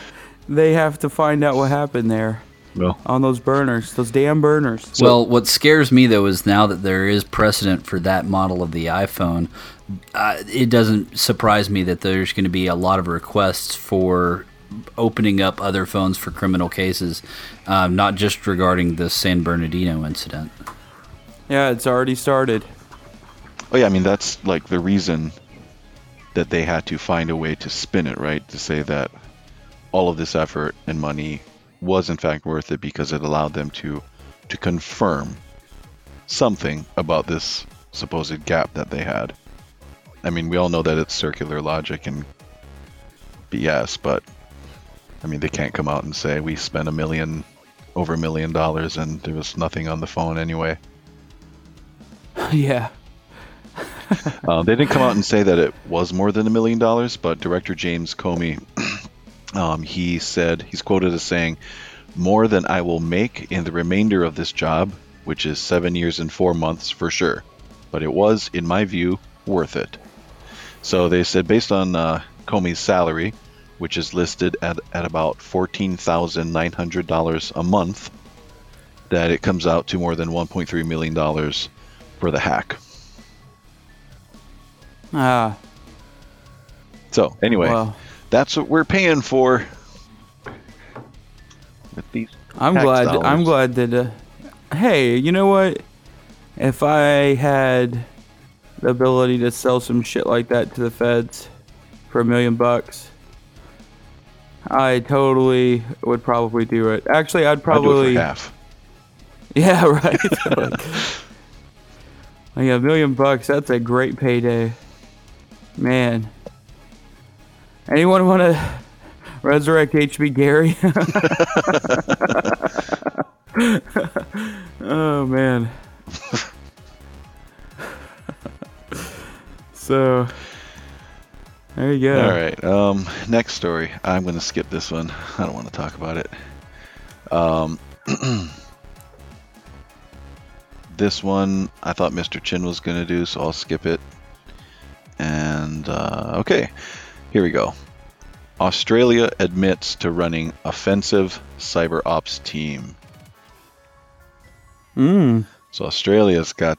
they have to find out what happened there. Well, on those burners, those damn burners. Well, what scares me, though, is now that there is precedent for that model of the iPhone, it doesn't surprise me that there's going to be a lot of requests for opening up other phones for criminal cases, not just regarding the San Bernardino incident. Yeah, it's already started. Oh, yeah, I mean, that's like the reason that they had to find a way to spin it, right? To say that all of this effort and money was in fact worth it because it allowed them to confirm something about this supposed gap that they had. I mean, we all know that it's circular logic and BS, but I mean, they can't come out and say we spent over $1 million and there was nothing on the phone anyway. Yeah. They didn't come out and say that it was more than $1 million, but Director James Comey he said, he's quoted as saying, "More than I will make in the remainder of this job, which is 7 years and 4 months for sure. But it was, in my view, worth it." So they said, based on Comey's salary, which is listed at about $14,900 a month, that it comes out to more than $1.3 million for the hack. So, anyway. Well. That's what we're paying for. With these tax dollars. I'm glad that. Hey, you know what? If I had the ability to sell some shit like that to the feds for $1 million, I totally would probably do it. Actually, I'd probably. I'd do it for half. Yeah, right. Like $1 million. That's a great payday, man. Anyone want to resurrect HB Gary? Oh, man. So, there you go. All right. Next story. I'm going to skip this one. I don't want to talk about it. This one I thought Mr. Chin was going to do, so I'll skip it. And, okay. Here we go. Australia admits to running offensive cyber ops team. So Australia's got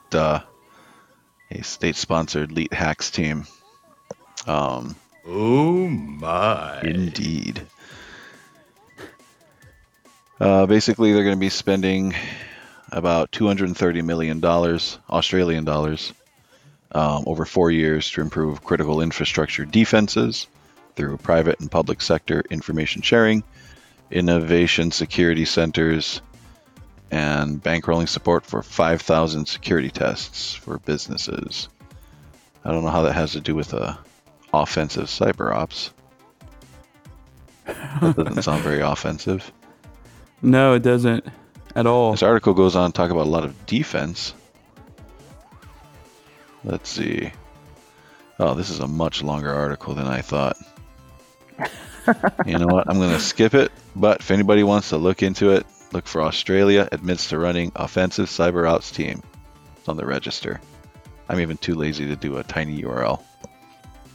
a state-sponsored Leet Hacks team. Oh my! Indeed. Basically, they're going to be spending about $230 million Australian dollars over 4 years to improve critical infrastructure defenses through private and public sector information sharing, innovation security centers, and bankrolling support for 5,000 security tests for businesses. I don't know how that has to do with offensive cyber ops. That doesn't sound very offensive. No, it doesn't at all. This article goes on to talk about a lot of defense. Let's see. Oh, this is a much longer article than I thought. You know what? I'm going to skip it. But if anybody wants to look into it, look for Australia admits to running offensive cyber ops team. It's on the register. I'm even too lazy to do a tiny URL.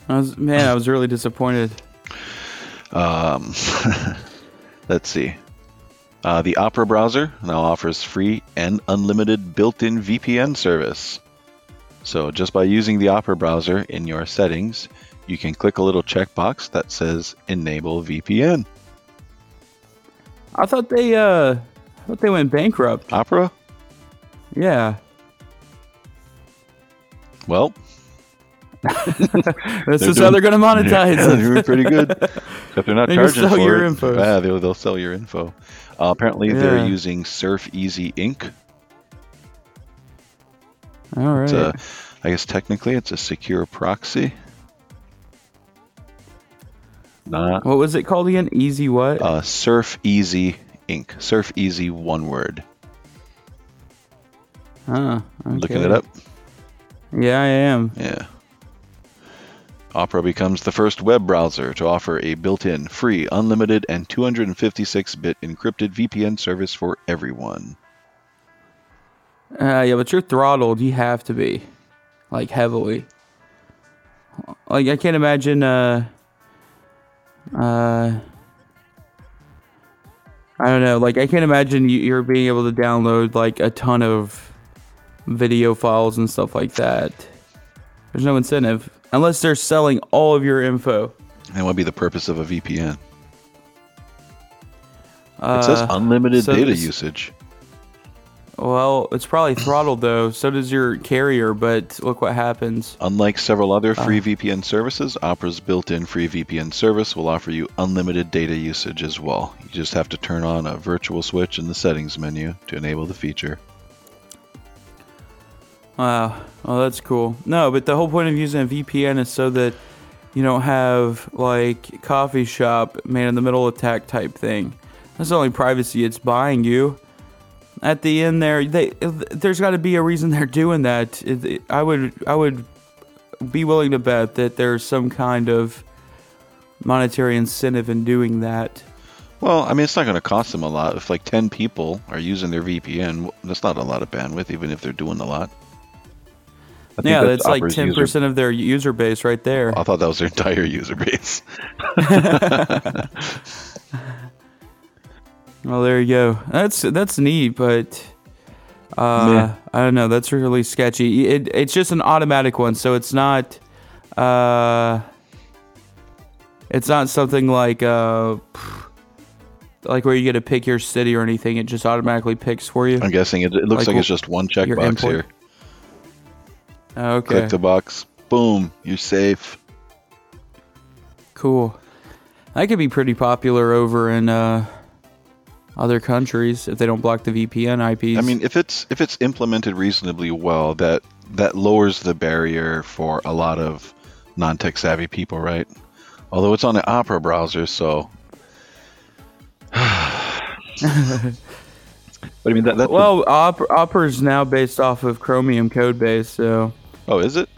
I was really disappointed. Let's see. The Opera browser now offers free and unlimited built-in VPN service. So just by using the Opera browser in your settings, you can click a little checkbox that says Enable VPN. I thought they went bankrupt. Opera? Yeah. Well. This is how they're going to monetize. Yeah, they're doing pretty good. Except they're not charging for your info. Yeah, they'll sell your info. Apparently, they're using SurfEasy Inc. All right. I guess technically it's a secure proxy. Not. What was it called again? Easy what? SurfEasy Inc. SurfEasy, one word. Okay. Looking it up? Yeah, I am. Yeah. Opera becomes the first web browser to offer a built-in, free, unlimited, and 256-bit encrypted VPN service for everyone. Yeah, but you're throttled. You have to be, like, heavily. Like, I can't imagine, I don't know. Like, I can't imagine you're being able to download, like, a ton of video files and stuff like that. There's no incentive. Unless they're selling all of your info. And what would be the purpose of a VPN? It says unlimited data usage. Well, it's probably throttled, though. So does your carrier, but look what happens. Unlike several other free VPN services, Opera's built-in free VPN service will offer you unlimited data usage as well. You just have to turn on a virtual switch in the settings menu to enable the feature. Wow. Oh, that's cool. No, but the whole point of using a VPN is so that you don't have, like, coffee shop man-in-the-middle attack type thing. That's the only privacy it's buying you. At the end there, there's got to be a reason they're doing that. I would be willing to bet that there's some kind of monetary incentive in doing that. Well, I mean, it's not going to cost them a lot. If, like, 10 people are using their VPN, that's not a lot of bandwidth, even if they're doing a lot. Yeah, that's like 10% of their user base right there. I thought that was their entire user base. Well, there you go. That's neat, but I don't know. That's really sketchy. It's just an automatic one, so it's not something like where you get to pick your city or anything. It just automatically picks for you. I'm guessing it looks like it's just one checkbox here. Okay. Click the box. Boom. You're safe. Cool. That could be pretty popular over in other countries if they don't block the VPN IPs. I mean, if it's implemented reasonably well, that lowers the barrier for a lot of non-tech savvy people, right? Although it's on the Opera browser, so. But I mean, Opera is now based off of Chromium Codebase, so. Oh, is it?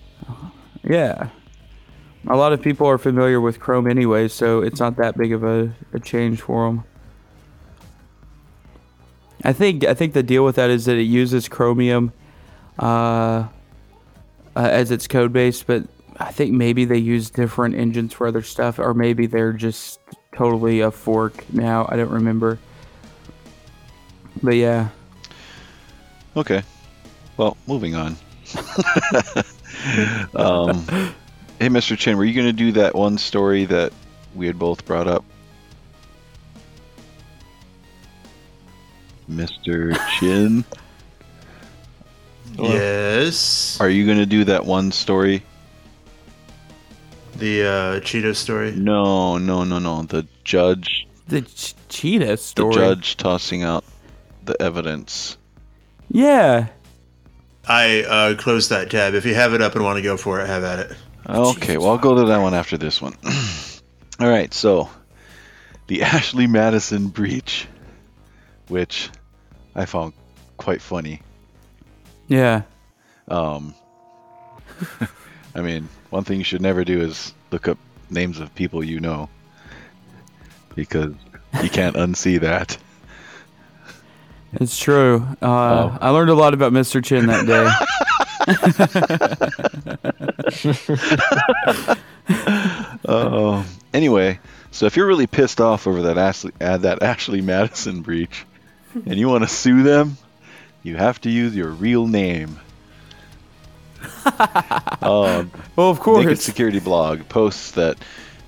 Yeah. A lot of people are familiar with Chrome anyway, so it's not that big of a change for them. I think the deal with that is that it uses Chromium as its codebase, but I think maybe they use different engines for other stuff, or maybe they're just totally a fork now. I don't remember. But yeah. Okay. Well, moving on. Hey, Mr. Chin, were you going to do that one story that we had both brought up? Mr. Chin? Yes. Are you going to do that one story? The Cheetah story? No. The judge. The Cheetah story? The judge tossing out the evidence. Yeah. I closed that tab. If you have it up and want to go for it, have at it. Okay, well, I'll go to that one after this one. All right, so the Ashley Madison breach, which I found quite funny. Yeah. I mean, one thing you should never do is look up names of people you know, because you can't unsee that. It's true. I learned a lot about Mr. Chin that day. Anyway, so if you're really pissed off over that Ashley Madison breach and you want to sue them, you have to use your real name. Well, of course. Naked Security Blog posts that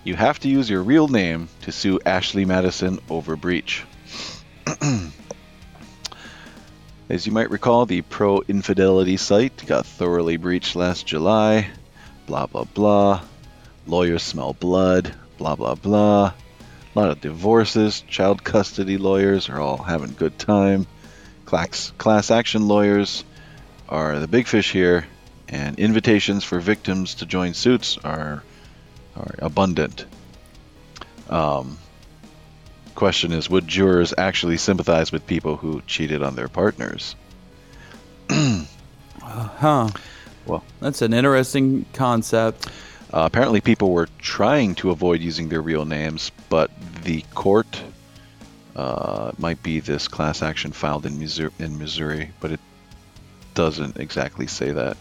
you have to use your real name to sue Ashley Madison over breach. As you might recall, the pro-infidelity site got thoroughly breached last July. Blah, blah, blah. Lawyers smell blood. Blah, blah, blah. A lot of divorces. Child custody lawyers are all having a good time. Class action lawyers are the big fish here. And invitations for victims to join suits are abundant. Question is, would jurors actually sympathize with people who cheated on their partners? Huh. Well, that's an interesting concept. Apparently people were trying to avoid using their real names, but the court, might be this class action filed in Missouri, but it doesn't exactly say that.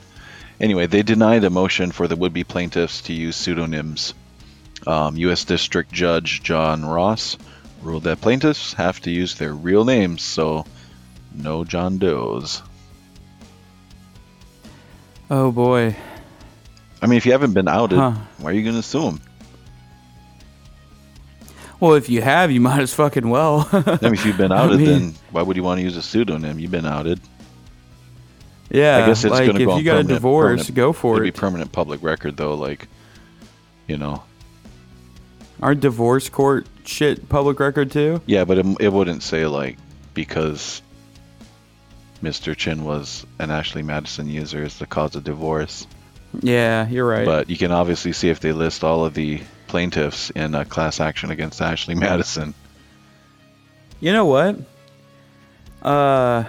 Anyway, they denied a motion for the would-be plaintiffs to use pseudonyms. U.S. District Judge John Ross ruled that plaintiffs have to use their real names, so no John Does. Oh boy. I mean, if you haven't been outed, why are you going to sue them? Well, if you have, you might as fucking well. I mean, if you've been outed, then why would you want to use a pseudonym? You've been outed. Yeah, I guess it's like, if you got a divorce, go for it. It'd be permanent public record, though, like, you know. Aren't divorce court shit public record too? Yeah, but it wouldn't say like because Mr. Chin was an Ashley Madison user is the cause of divorce. Yeah, you're right. But you can obviously see if they list all of the plaintiffs in a class action against Ashley Madison. You know what? Oh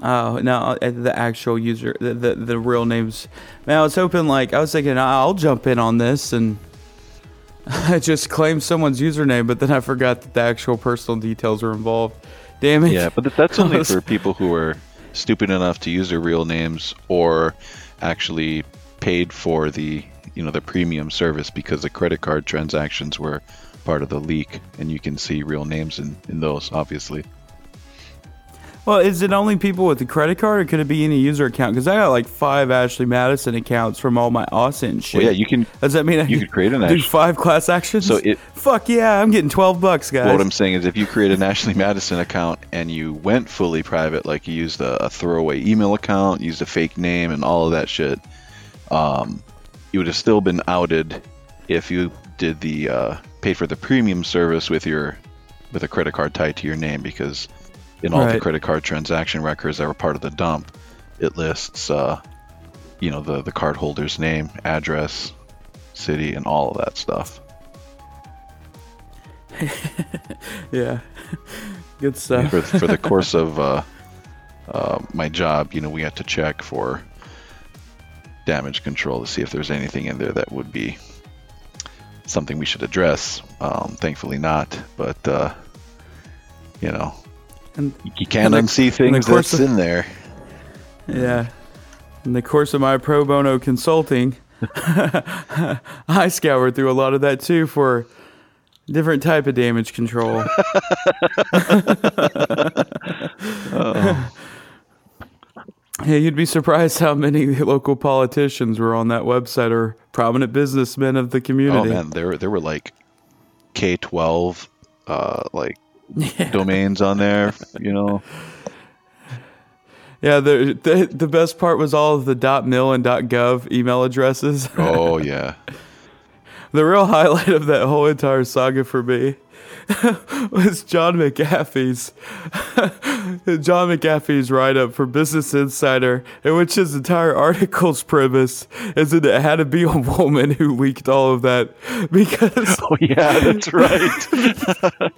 no, the actual user, the real names. Man, I was hoping like I was thinking I'll jump in on this and. I just claimed someone's username, but then I forgot that the actual personal details were involved. Damn it. Yeah, but that's only for people who are stupid enough to use their real names or actually paid for the premium service because the credit card transactions were part of the leak, and you can see real names in those, obviously. Well, is it only people with a credit card, or could it be any user account? Because I got like 5 Ashley Madison accounts from all my AWSA and shit. Well, yeah, you can. Does that mean you could create an Ashley? Do 5 class actions? So fuck yeah, I'm getting $12, guys. Well, what I'm saying is, if you create an Ashley Madison account and you went fully private, like you used a throwaway email account, used a fake name, and all of that shit, you would have still been outed if you did the paid for the premium service with a credit card tied to your name, because. In all the credit card transaction records that were part of the dump, it lists, the card holder's name, address, city, and all of that stuff. Yeah, good stuff. Yeah, for the course of my job, we had to check for damage control to see if there's anything in there that would be something we should address. Thankfully, not. But And you can't unsee things that's in there. Yeah. In the course of my pro bono consulting, I scoured through a lot of that too for different type of damage control. Hey, you'd be surprised how many local politicians were on that website or prominent businessmen of the community. Oh man, there were like K-12 domains on there, you know. Yeah, the best part was all of the .mil and .gov email addresses. Oh yeah. The real highlight of that whole entire saga for me was John McAfee's write-up for Business Insider, in which his entire article's premise is that it had to be a woman who leaked all of that, because... Oh, yeah, that's right.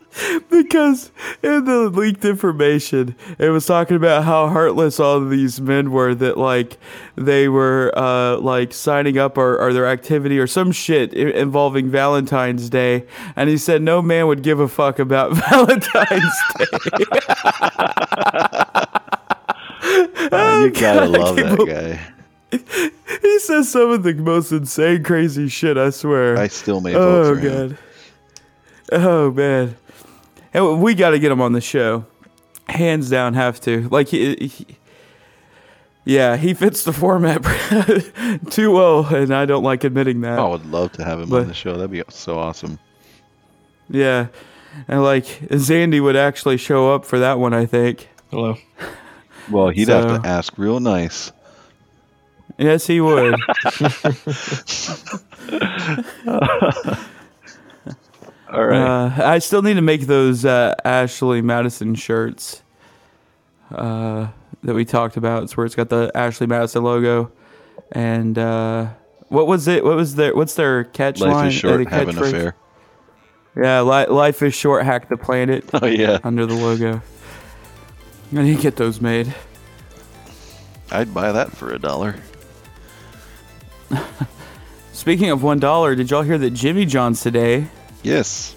Because in the leaked information, it was talking about how heartless all of these men were, that, like, they were, signing up or their activity or some shit involving Valentine's Day, and he said no man would give a fuck about Valentine's Day. Oh, you gotta love that guy. He says some of the most insane, crazy shit, I swear. I still may vote for him. Oh, man. And we gotta get him on the show. Hands down, have to. Like, he fits the format too well, and I don't like admitting that. I would love to have him on the show. That'd be so awesome. Yeah. And Zandy would actually show up for that one, I think. Hello. Well, he'd have to ask real nice. Yes, he would. All right. I still need to make those Ashley Madison shirts that we talked about. It's where it's got the Ashley Madison logo. And what was it? What's their catch line? Life is short, have an affair. Yeah, life is short, hack the planet. Oh, yeah. Under the logo. I need to get those made. I'd buy that for $1. Speaking of $1, did y'all hear that Jimmy John's today? Yes.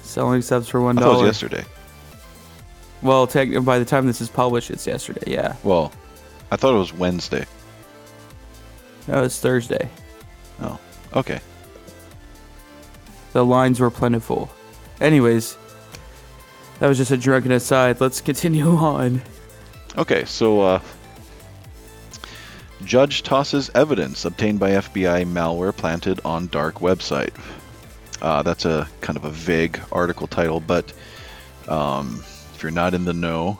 Selling subs for $1. That was yesterday. Well, by the time this is published, it's yesterday, yeah. Well, I thought it was Wednesday. No, it's Thursday. Oh, okay. The lines were plentiful. Anyways, that was just a drunken aside. Let's continue on. Okay, so judge tosses evidence obtained by FBI malware planted on dark website. That's a kind of a vague article title, but if you're not in the know,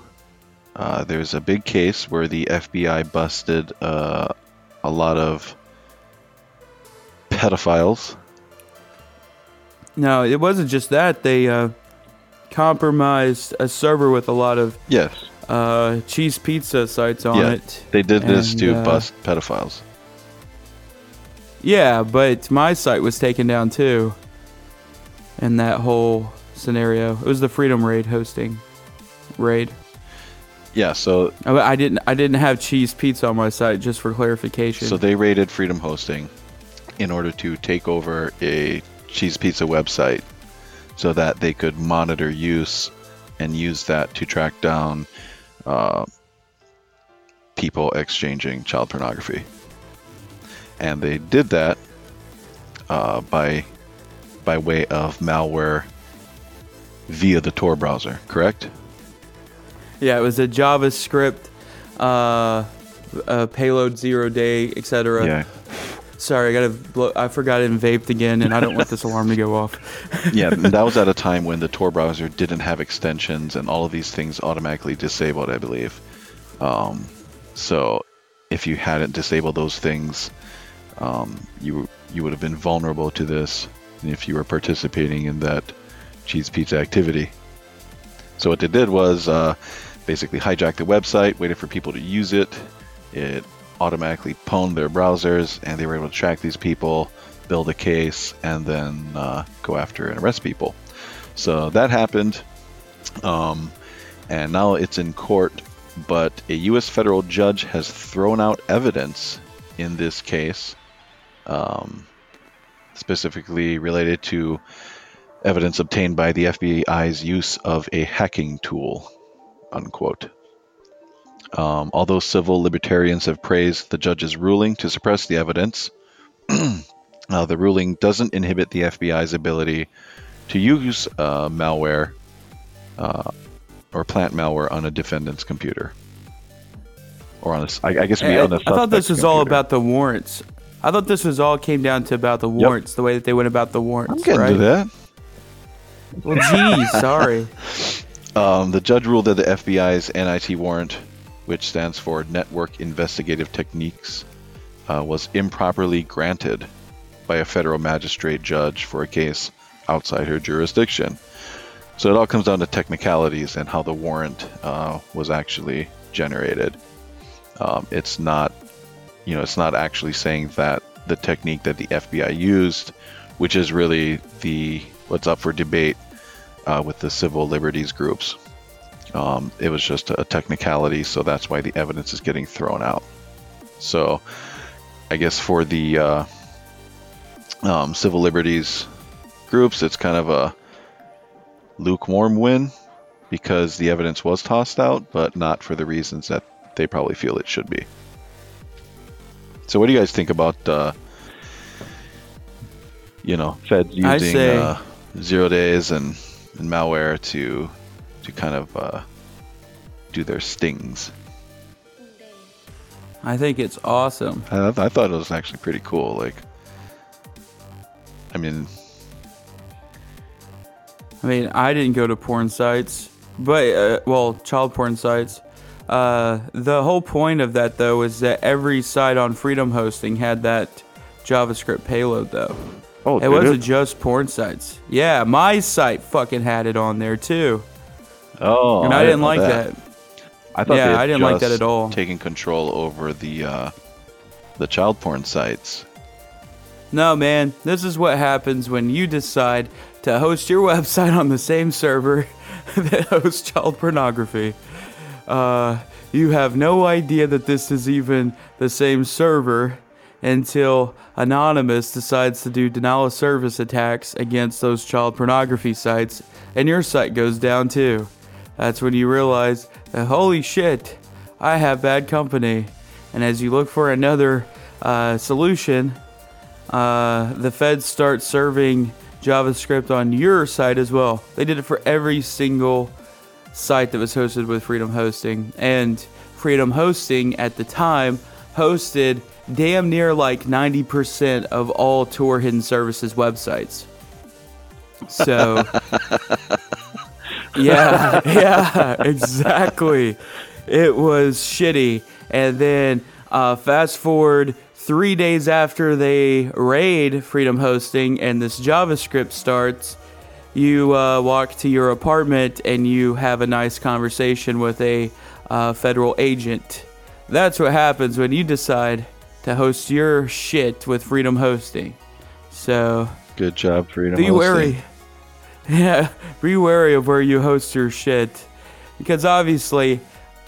there's a big case where the FBI busted a lot of pedophiles. No, it wasn't just that. They compromised a server with a lot of cheese pizza sites on it. They did this to bust pedophiles. Yeah, but my site was taken down too in that whole scenario. It was the Freedom Hosting raid. Yeah, so I didn't have cheese pizza on my site, just for clarification. So they raided Freedom Hosting in order to take over a cheese pizza website so that they could monitor use and use that to track down people exchanging child pornography. And they did that by way of malware via the Tor browser, correct? Yeah, it was a JavaScript payload 0-day, etc. Yeah. Sorry, I forgot and vaped again, and I don't want this alarm to go off. Yeah, that was at a time when the Tor browser didn't have extensions, and all of these things automatically disabled, I believe. So if you hadn't disabled those things, you would have been vulnerable to this if you were participating in that cheese pizza activity. So what they did was basically hijack the website, waited for people to use it. It automatically pwned their browsers, and they were able to track these people, build a case, and then go after and arrest people. So that happened, and now it's in court, but a U.S. federal judge has thrown out evidence in this case, specifically related to evidence obtained by the FBI's use of a hacking tool, unquote. Although civil libertarians have praised the judge's ruling to suppress the evidence, the ruling doesn't inhibit the FBI's ability to use malware or plant malware on a defendant's computer. Or on a, I guess it'd be on the suspect. I thought this was computer. All about the warrants. I thought this was all came down to about the warrants, yep. The way that they went about the warrants. I'm getting to that. Well, geez, sorry. The judge ruled that the FBI's NIT warrant, which stands for Network Investigative Techniques, was improperly granted by a federal magistrate judge for a case outside her jurisdiction. So it all comes down to technicalities and how the warrant was actually generated. It's not... You know, it's not actually saying that the technique that the FBI used, which is really what's up for debate with the civil liberties groups. It was just a technicality, so that's why the evidence is getting thrown out. So I guess for the civil liberties groups, it's kind of a lukewarm win because the evidence was tossed out, but not for the reasons that they probably feel it should be. So what do you guys think about, feds using 0 days and malware to kind of do their stings? I think it's awesome. I thought it was actually pretty cool. Like, I mean, I didn't go to porn sites, but child porn sites. The whole point of that, though, is that every site on Freedom Hosting had that JavaScript payload, though. Oh, it wasn't just porn sites. Yeah, my site fucking had it on there, too. Oh, and I didn't like that. I thought I didn't like that at all. Taking control over the child porn sites. No, man, this is what happens when you decide to host your website on the same server that hosts child pornography. You have no idea that this is even the same server until Anonymous decides to do denial of service attacks against those child pornography sites, and your site goes down too. That's when you realize that, holy shit, I have bad company. And as you look for another solution, the feds start serving JavaScript on your site as well. They did it for every single site that was hosted with Freedom Hosting, and Freedom Hosting at the time hosted damn near like 90% of all Tor hidden services websites. So yeah, exactly. It was shitty. And then fast forward 3 days after they raid Freedom Hosting and this JavaScript starts, you walk to your apartment and you have a nice conversation with a federal agent. That's what happens when you decide to host your shit with Freedom Hosting. So good job, Freedom Hosting. Be wary. Yeah, be wary of where you host your shit, because obviously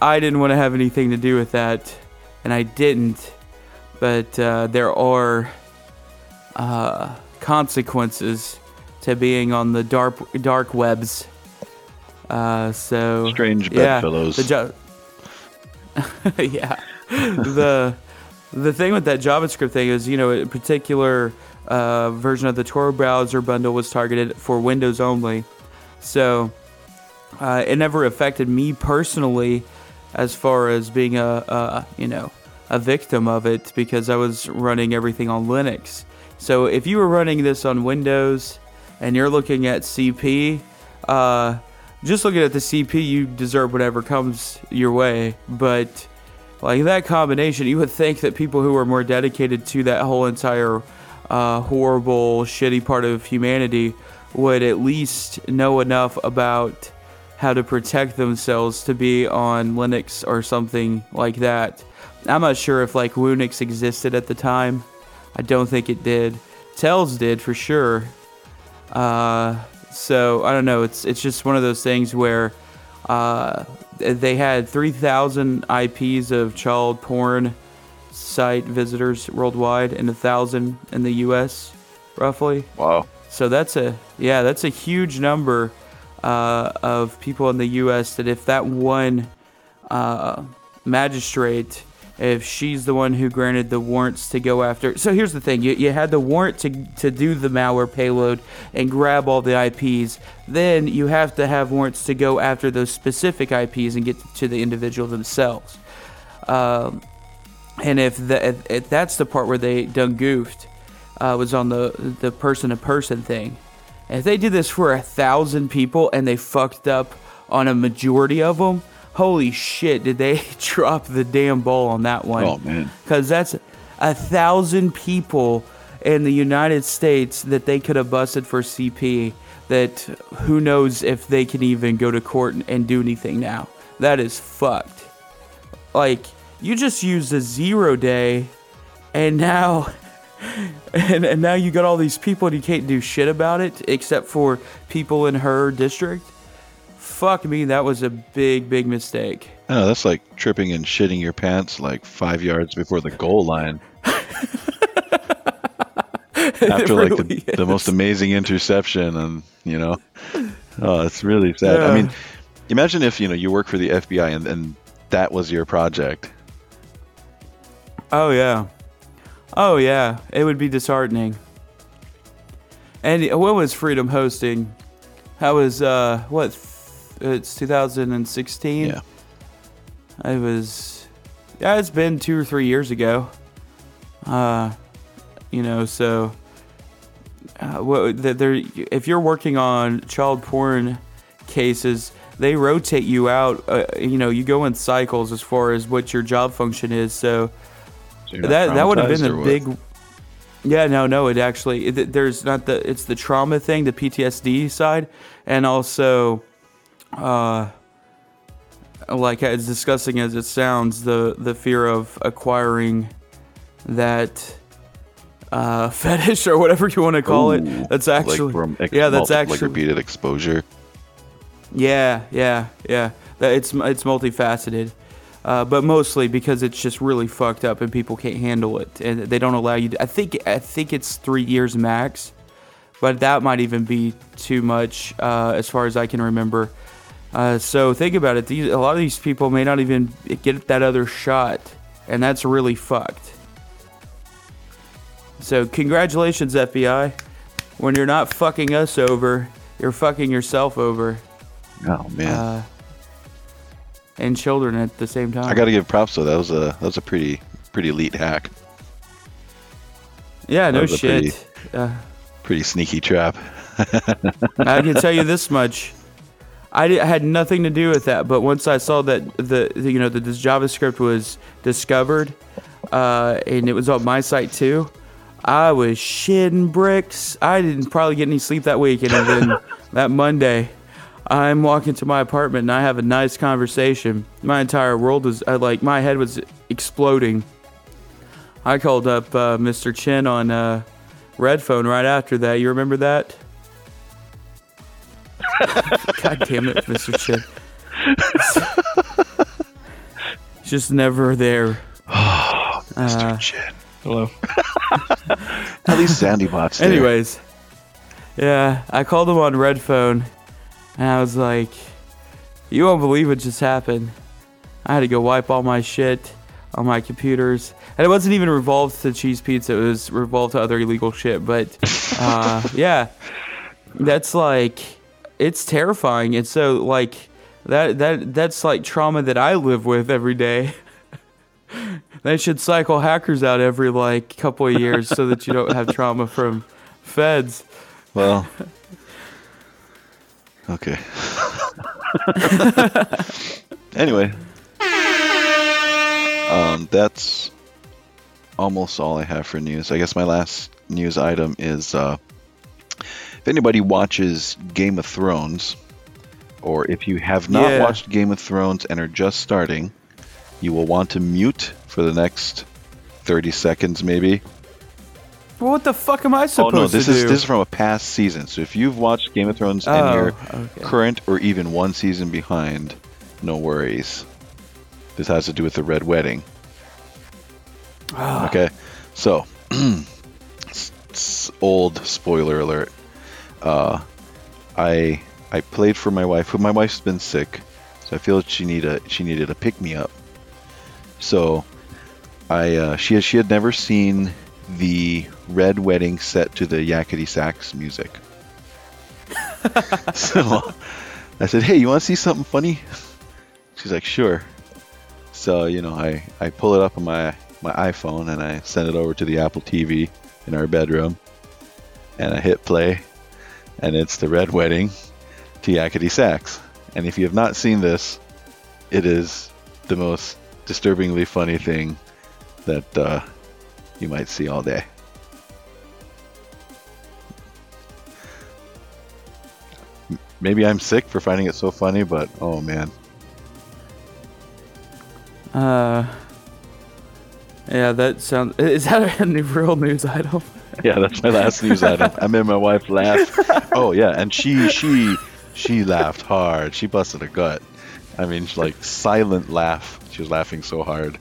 I didn't want to have anything to do with that, and I didn't. But there are consequences to being on the dark webs. So strange bedfellows. Yeah, the thing with that JavaScript thing is, you know, a particular version of the Tor browser bundle was targeted for Windows only. So it never affected me personally, as far as being a victim of it, because I was running everything on Linux. So if you were running this on Windows and you're looking at CP, just looking at the CP, you deserve whatever comes your way. But like that combination, you would think that people who are more dedicated to that whole entire horrible, shitty part of humanity would at least know enough about how to protect themselves to be on Linux or something like that. I'm not sure if like Woonix existed at the time. I don't think it did. Tells did for sure. So I don't know. It's just one of those things where they had 3,000 IPs of child porn site visitors worldwide, and 1,000 in the U.S. roughly. Wow. So that's a huge number of people in the U.S. that if that one magistrate, if she's the one who granted the warrants to go after. So here's the thing. You had the warrant to do the malware payload and grab all the IPs. Then you have to have warrants to go after those specific IPs and get to the individual themselves. And if that's the part where they done goofed, was on the person-to-person thing. And if they did this for 1,000 people and they fucked up on a majority of them, holy shit, did they drop the damn ball on that one. Oh, man. Because that's 1,000 people in the United States that they could have busted for CP that who knows if they can even go to court and do anything now. That is fucked. Like, you just used a 0 day and now... And now you got all these people and you can't do shit about it except for people in her district. Fuck me, that was a big, big mistake. Oh, that's like tripping and shitting your pants like 5 yards before the goal line. After really like the most amazing interception and, you know. Oh, it's really sad. Yeah. I mean, imagine if, you know, you work for the FBI and that was your project. Oh, yeah. Oh, yeah. It would be disheartening. And what was Freedom Hosting? That was, it's 2016? Yeah. It was... Yeah, it's been 2 or 3 years ago. You know, so... if you're working on child porn cases, they rotate you out. You know, you go in cycles as far as what your job function is, so... That would have been the big, what? Yeah, no, it actually, there's not the, it's the trauma thing, the PTSD side, and also, like as disgusting as it sounds, the fear of acquiring that fetish or whatever you want to call it. That's actually, like repeated exposure. Yeah. It's multifaceted. But mostly because it's just really fucked up and people can't handle it and they don't allow you to, I think it's 3 years max, but that might even be too much as far as I can remember. So think about it. A lot of these people may not even get that other shot, and that's really fucked. So congratulations, FBI. When you're not fucking us over, you're fucking yourself over. Oh, man. And children at the same time. I gotta give props though. That was a pretty elite hack. Yeah, no shit. Pretty sneaky trap. I can tell you this much: I had nothing to do with that. But once I saw that the JavaScript was discovered, and it was on my site too, I was shitting bricks. I didn't probably get any sleep that weekend, and then that Monday. I'm walking to my apartment and I have a nice conversation. My entire world was my head was exploding. I called up Mr. Chin on Red Phone right after that. You remember that? God damn it, Mr. Chin. Just never there. Oh, Mr. Chin. Hello. At least Zandybot's there. Anyways, yeah, I called him on Red Phone. And I was like, you won't believe what just happened. I had to go wipe all my shit on my computers. And it wasn't even revolved to cheese pizza. It was revolved to other illegal shit. But, yeah, that's like, it's terrifying. And so, like, that's like trauma that I live with every day. They should cycle hackers out every, like, couple of years so that you don't have trauma from feds. Well... Okay. Anyway. That's almost all I have for news. I guess my last news item is if anybody watches Game of Thrones, or if you have not watched Game of Thrones and are just starting, you will want to mute for the next 30 seconds maybe. Well, what the fuck am I supposed to do? This is from a past season. So if you've watched Game of Thrones and you're current or even one season behind, no worries. This has to do with the Red Wedding. Okay, so old spoiler alert. I played for my wife, but my wife's been sick, so I feel she needed a pick me up. So I she had never seen the Red Wedding set to the Yakety Sax music. So I said, hey, you want to see something funny? She's like, sure. So, you know, I pull it up on my iPhone and I send it over to the Apple TV in our bedroom, and I hit play, and it's The Red Wedding, Tiakety Sax. And if you have not seen this, it is the most disturbingly funny thing that you might see all day. Maybe I'm sick for finding it so funny, but oh man. Yeah, that sounds... Is that a real news item? Yeah, that's my last news item. I made my wife laugh. Oh yeah, and she laughed hard. She busted her gut. I mean, like, silent laugh. She was laughing so hard.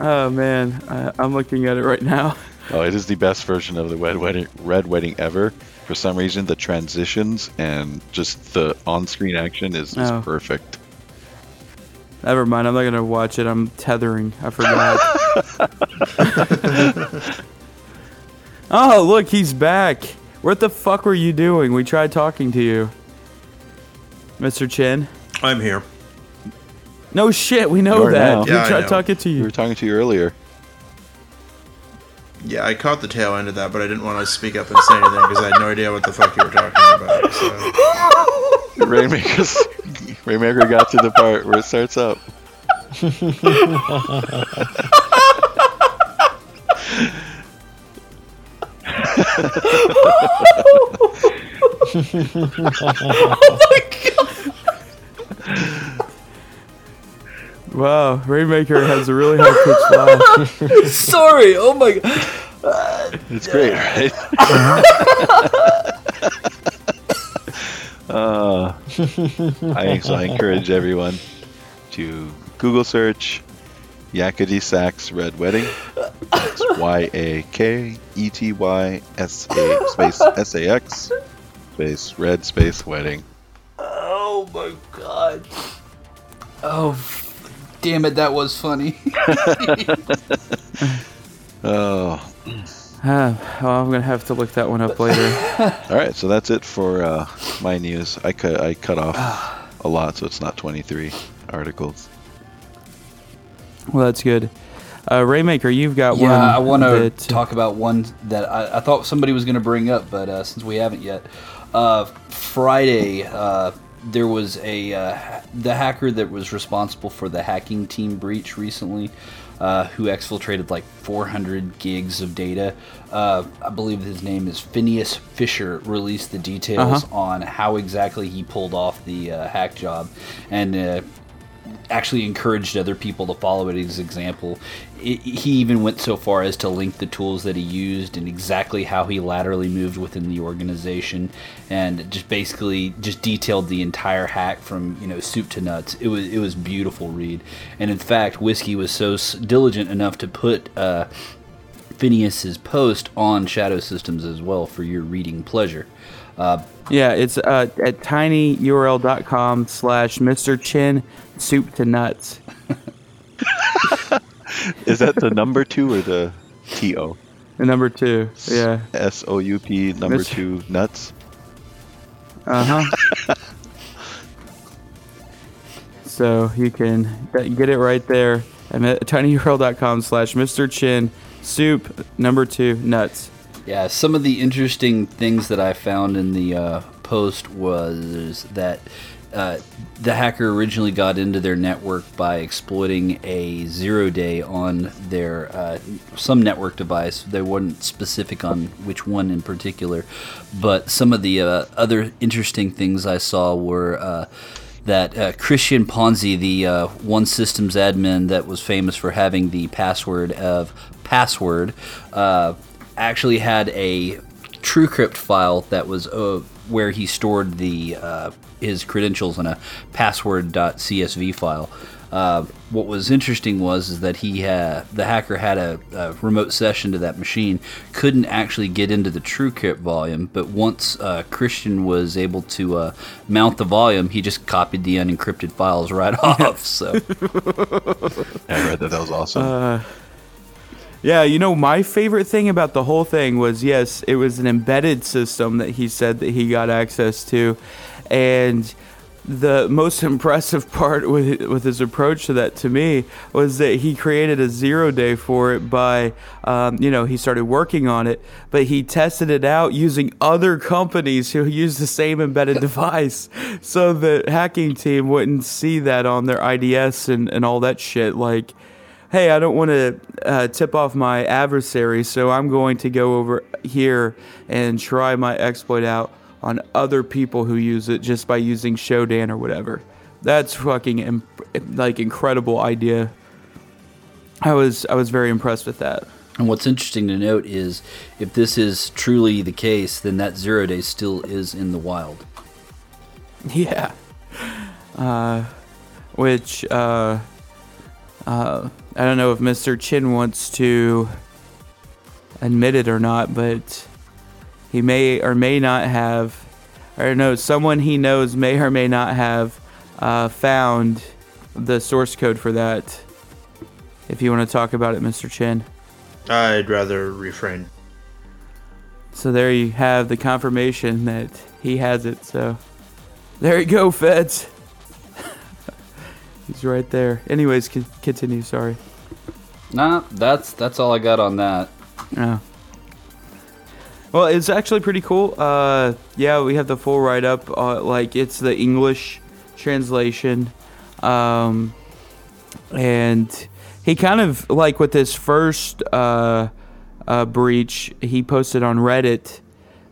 Oh man, I'm looking at it right now. Oh, it is the best version of the Red Wedding ever. For some reason, the transitions and just the on-screen action is perfect. Never mind, I'm not going to watch it. I'm tethering. I forgot. Oh, look, he's back. What the fuck were you doing? We tried talking to you. Mr. Chen? I'm here. No shit, we know that. Yeah, we tried talking to you. We were talking to you earlier. Yeah, I caught the tail end of that, but I didn't want to speak up and say anything because I had no idea what the fuck you were talking about. So. Rainmaker got to the part where it starts up. Oh my god! Wow, Rainmaker has a really high-pitched laugh. Sorry, oh my god. It's great, right? I encourage everyone to Google search Yakety Sax Red Wedding. That's YAKETYSA space SAX space Red space Wedding. Oh my god. Oh, damn it, that was funny. Oh. I'm going to have to look that one up later. All right, so that's it for my news. I cut off a lot, so it's not 23 articles. Well, that's good. Rainmaker, you've got one. Yeah, I want to talk about one that I thought somebody was going to bring up, but since we haven't yet. Friday... there was the hacker that was responsible for the hacking team breach recently, who exfiltrated like 400 gigs of data. I believe his name is Phineas Fisher, released the details on how exactly he pulled off the hack job, and actually encouraged other people to follow his example. He even went so far as to link the tools that he used and exactly how he laterally moved within the organization, and just basically just detailed the entire hack from, you know, soup to nuts. It was beautiful read, and in fact, Whiskey was so diligent enough to put Phineas's post on Shadow Systems as well for your reading pleasure. Yeah, it's at tinyurl.com/MrChinSoupToNuts. Is that the number 2 or the T-O? The number 2, yeah. S-O-U-P number 2 nuts? Uh-huh. So you can get it right there at tinyurl.com/MrChinSoup2Nuts. Yeah, some of the interesting things that I found in the post was that the hacker originally got into their network by exploiting a zero-day on their some network device. They weren't specific on which one in particular, but some of the other interesting things I saw were that Christian Ponzi, the One Systems admin that was famous for having the password of password, actually had a TrueCrypt file that was where he stored the his credentials in a password.csv file. What was interesting was that the hacker had a remote session to that machine, couldn't actually get into the TrueCrypt volume, but once Christian was able to mount the volume, he just copied the unencrypted files right off. So I read that was awesome. Yeah, you know, my favorite thing about the whole thing was, yes, it was an embedded system that he said that he got access to, and the most impressive part with his approach to that, to me, was that he created a 0 day for it by, he started working on it, but he tested it out using other companies who use the same embedded device, so the hacking team wouldn't see that on their IDS and all that shit. Like, hey, I don't want to tip off my adversary, so I'm going to go over here and try my exploit out on other people who use it just by using Shodan or whatever. That's fucking incredible idea. I was very impressed with that. And what's interesting to note is, if this is truly the case, then that 0 day still is in the wild. Yeah. Which I don't know if Mr. Chin wants to admit it or not, but he may or may not have, or no, someone he knows may or may not have found the source code for that. If you want to talk about it, Mr. Chin. I'd rather refrain. So there you have the confirmation that he has it. So there you go, feds. He's right there. Anyways, continue, sorry. Nah, that's all I got on that. Oh. Well, it's actually pretty cool. We have the full write-up. It's the English translation. And he kind of, with his first breach, he posted on Reddit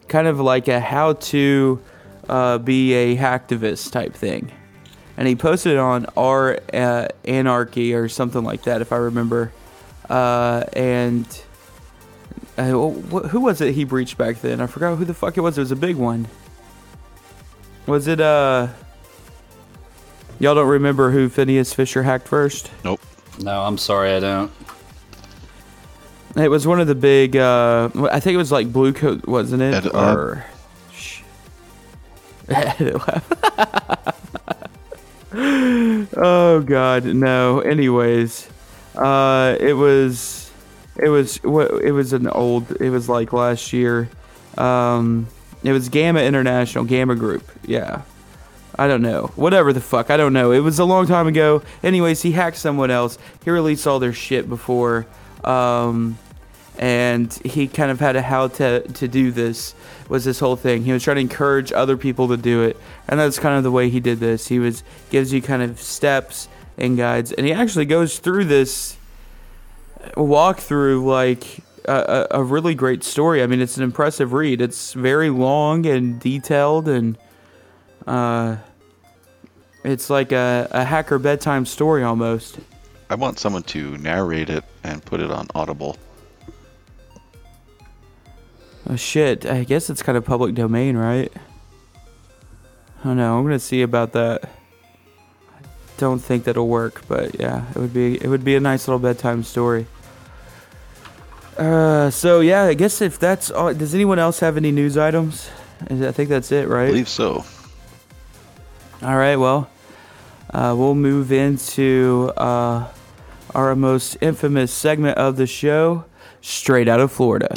kind of like a how to be a hacktivist type thing. And he posted on Our Anarchy or something like that, if I remember. Who was it he breached back then? I forgot who the fuck it was. It was a big one. Was it, Y'all don't remember who Phineas Fisher hacked first? Nope. No, I'm sorry, I don't. It was one of the big, I think it was like Blue Coat, wasn't it? Oh, God, no. Anyways, It was like last year. It was Gamma International, Gamma Group. Yeah. I don't know. Whatever the fuck. I don't know. It was a long time ago. Anyways, he hacked someone else. He released all their shit before. And he kind of had a how to do this, was this whole thing. He was trying to encourage other people to do it. And that's kind of the way he did this. He gives you kind of steps and guides. And he actually goes through this walkthrough like a really great story. I mean, it's an impressive read. It's very long and detailed, and it's like a hacker bedtime story almost. I want someone to narrate it and put it on Audible. Oh shit, I guess it's kind of public domain, right? Oh no, I'm gonna see about that. Don't think that'll work, but yeah, it would be a nice little bedtime story. I guess if that's all. Does anyone else have any news items? I think that's it, right? I believe so. All right, well, we'll move into our most infamous segment of the show, Straight Out of Florida.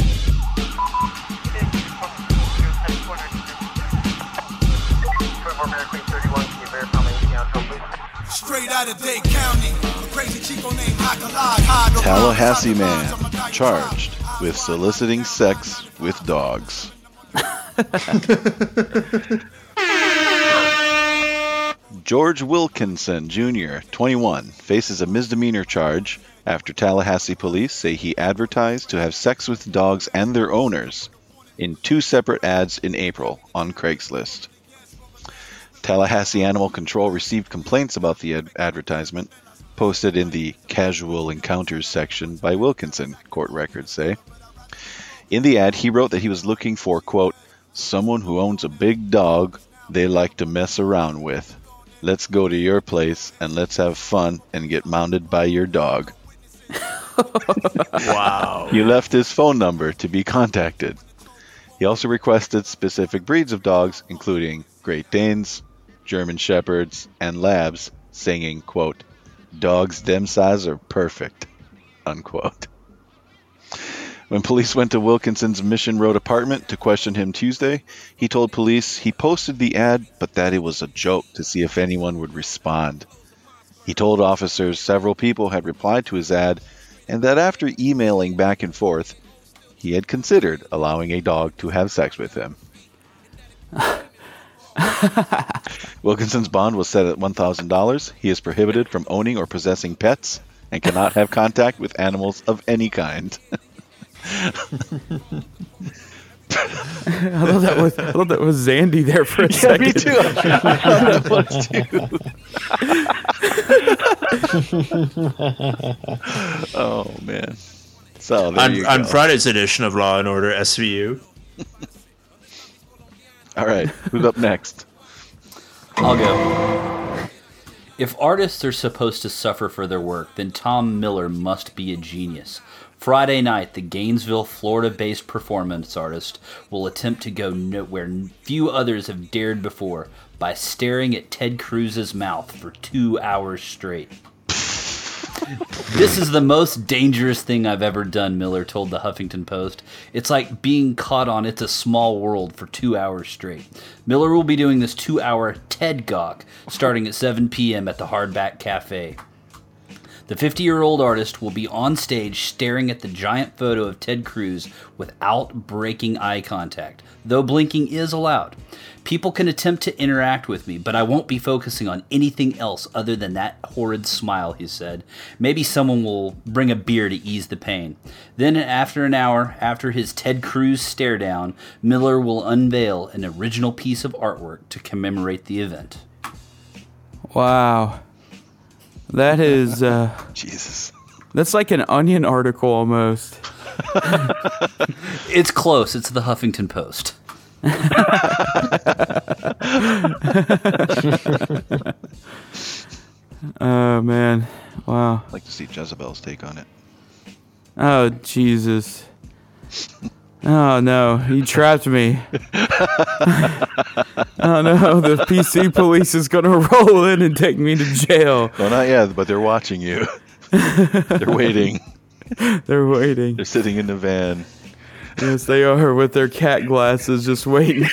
Tallahassee man charged with soliciting sex with dogs. George Wilkinson Jr., 21, faces a misdemeanor charge after Tallahassee police say he advertised to have sex with dogs and their owners in 2 separate ads in April on Craigslist. Tallahassee Animal Control received complaints about the advertisement posted in the Casual Encounters section by Wilkinson, court records say. In the ad, he wrote that he was looking for, quote, someone who owns a big dog they like to mess around with. Let's go to your place and let's have fun and get mounted by your dog. Wow. He left his phone number to be contacted. He also requested specific breeds of dogs, including Great Danes, German Shepherds, and Labs, saying, quote, dogs them size are perfect, unquote. When police went to Wilkinson's Mission Road apartment to question him Tuesday, he told police he posted the ad, but that it was a joke to see if anyone would respond. He told officers several people had replied to his ad, and that after emailing back and forth, he had considered allowing a dog to have sex with him. Wilkinson's bond was set at $1,000. He is prohibited from owning or possessing pets and cannot have contact with animals of any kind. I thought that was Zandy there for a second. Me too. I thought that was too. Oh man! So there you go. On Friday's edition of Law and Order SVU. All right, who's up next? I'll go. If artists are supposed to suffer for their work, then Tom Miller must be a genius. Friday night, the Gainesville, Florida-based performance artist will attempt to go where few others have dared before by staring at Ted Cruz's mouth for 2 hours straight. This is the most dangerous thing I've ever done, Miller told the Huffington Post. It's like being caught on It's a Small World for 2 hours straight. Miller will be doing this 2-hour TED Gawk starting at 7 p.m. at the Hardback Cafe. The 50-year-old artist will be on stage staring at the giant photo of Ted Cruz without breaking eye contact, though blinking is allowed. People can attempt to interact with me, but I won't be focusing on anything else other than that horrid smile, he said. Maybe someone will bring a beer to ease the pain. Then, after an hour, after his Ted Cruz stare down, Miller will unveil an original piece of artwork to commemorate the event. Wow. That is, Jesus. That's like an Onion article almost. It's close. It's the Huffington Post. Oh, man. Wow. I'd like to see Jezebel's take on it. Oh, Jesus. Oh, no. You trapped me. Oh, no. The PC police is going to roll in and take me to jail. Well, not yet, but they're watching you. They're waiting. They're waiting. They're sitting in the van. Yes, they are, with their cat glasses just waiting.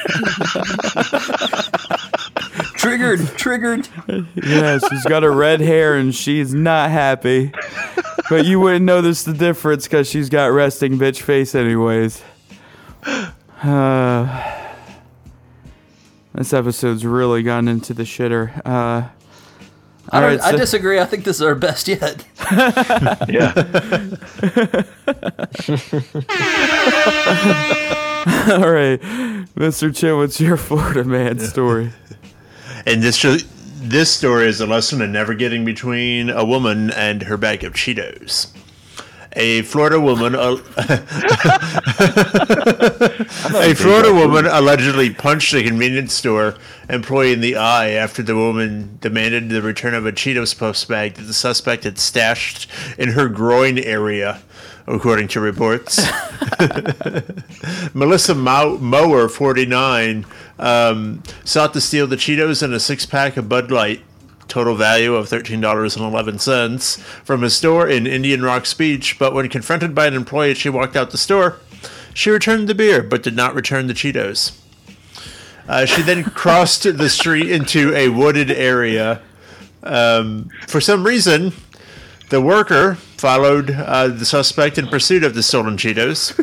Triggered. Triggered. Yeah, she's got a red hair and she's not happy. But you wouldn't notice the difference because she's got resting bitch face anyways. This episode's really gone into the shitter. I disagree. I think this is our best yet. Yeah. All right, Mr. Chin, what's your Florida man story? And this story is a lesson in never getting between a woman and her bag of Cheetos. A Florida woman, allegedly punched a convenience store employee in the eye after the woman demanded the return of a Cheetos Puffs bag that the suspect had stashed in her groin area, according to reports. Melissa Mower, 49, sought to steal the Cheetos and a six-pack of Bud Light, total value of $13.11, from a store in Indian Rocks Beach, but when confronted by an employee as she walked out the store, she returned the beer, but did not return the Cheetos. She then crossed the street into a wooded area. For some reason, the worker followed the suspect in pursuit of the stolen Cheetos.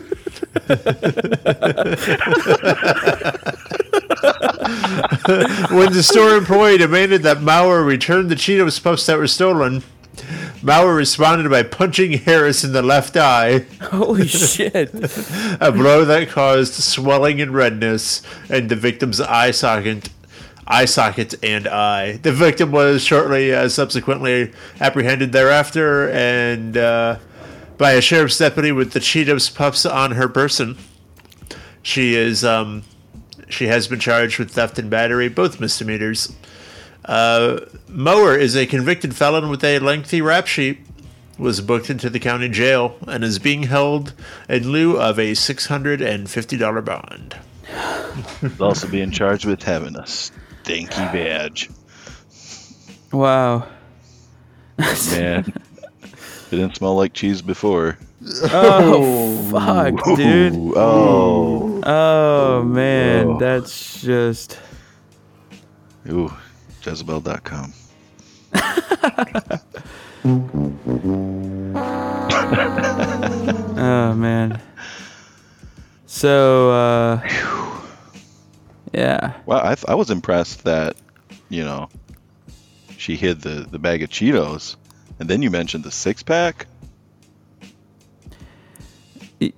When the store employee demanded that Maurer return the Cheetos Puffs that were stolen, Maurer responded by punching Harris in the left eye. Holy shit. A blow that caused swelling and redness in the victim's eye socket and eye. The victim was shortly subsequently apprehended thereafter and by a sheriff's deputy with the Cheetos Puffs on her person. She has been charged with theft and battery, both misdemeanors. Mower is a convicted felon with a lengthy rap sheet, was booked into the county jail, and is being held in lieu of a $650 bond. He's also being charged with having a stinky badge. Wow. Man. It didn't smell like cheese before. Oh, fuck, dude. Oh. Oh, man. Oh. That's just... Ooh, Jezebel.com. Oh, man. So, yeah. Wow, I was impressed that, you know, she hid the bag of Cheetos. And then you mentioned the six-pack?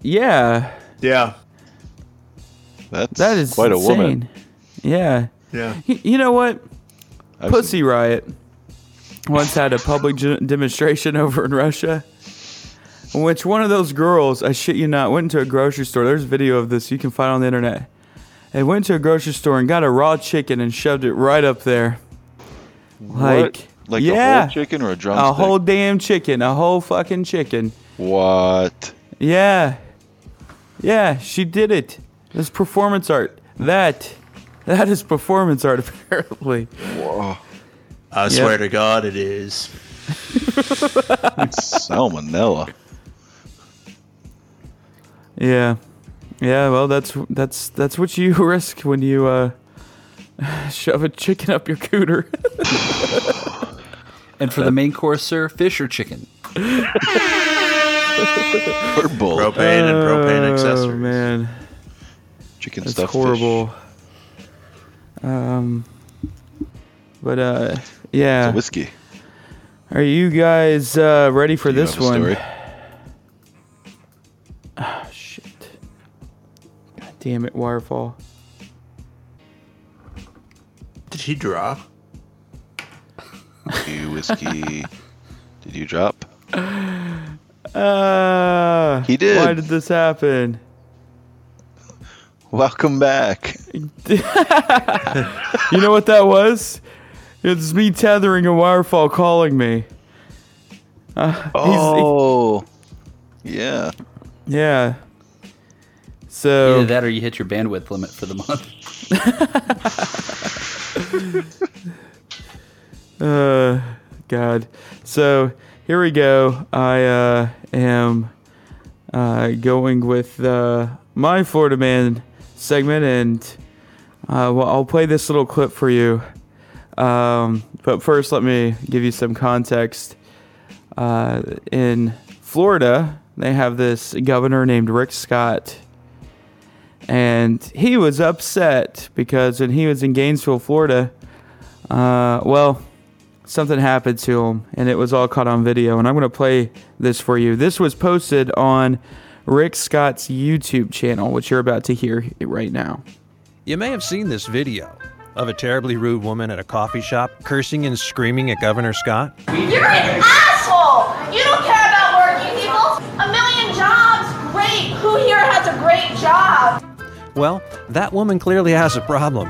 Yeah. Yeah. That is quite insane. A woman. Yeah. Yeah. You know what? Pussy Riot once had a public demonstration over in Russia, in which one of those girls, I shit you not, went into a grocery store. There's video of this you can find on the internet. They went to a grocery store and got a raw chicken and shoved it right up there. Like yeah. A whole chicken or a drumstick? A whole damn chicken. A whole fucking chicken. What? Yeah. Yeah, she did it. That's performance art. That is performance art, apparently. Whoa. I swear to God it is. It's salmonella. Yeah. Yeah, well, that's what you risk when you shove a chicken up your cooter. And for the main course, sir, fish or chicken? Or bull. Propane and propane accessories. Oh, man. Chicken that's stuffed horrible. Fish. But, yeah. It's a whiskey. Are you guys ready for this one? Story? Oh, shit. God damn it, Wirefall. Did he drop? Whiskey. Did you drop? He did. Why did this happen? Welcome back. You know what that was? It's me tethering a Wirefall calling me. Yeah. Yeah. So either that or you hit your bandwidth limit for the month. God. So here we go. I am going with my Florida Man segment, and well, I'll play this little clip for you. But first, let me give you some context. In Florida, they have this governor named Rick Scott, and he was upset because when he was in Gainesville, Florida, well, something happened to him, and it was all caught on video, and I'm going to play this for you. This was posted on Rick Scott's YouTube channel, which you're about to hear right now. You may have seen this video of a terribly rude woman at a coffee shop cursing and screaming at Governor Scott. You're an asshole! You don't care about working people! A million jobs! Great! Who here has a great job? Well, that woman clearly has a problem.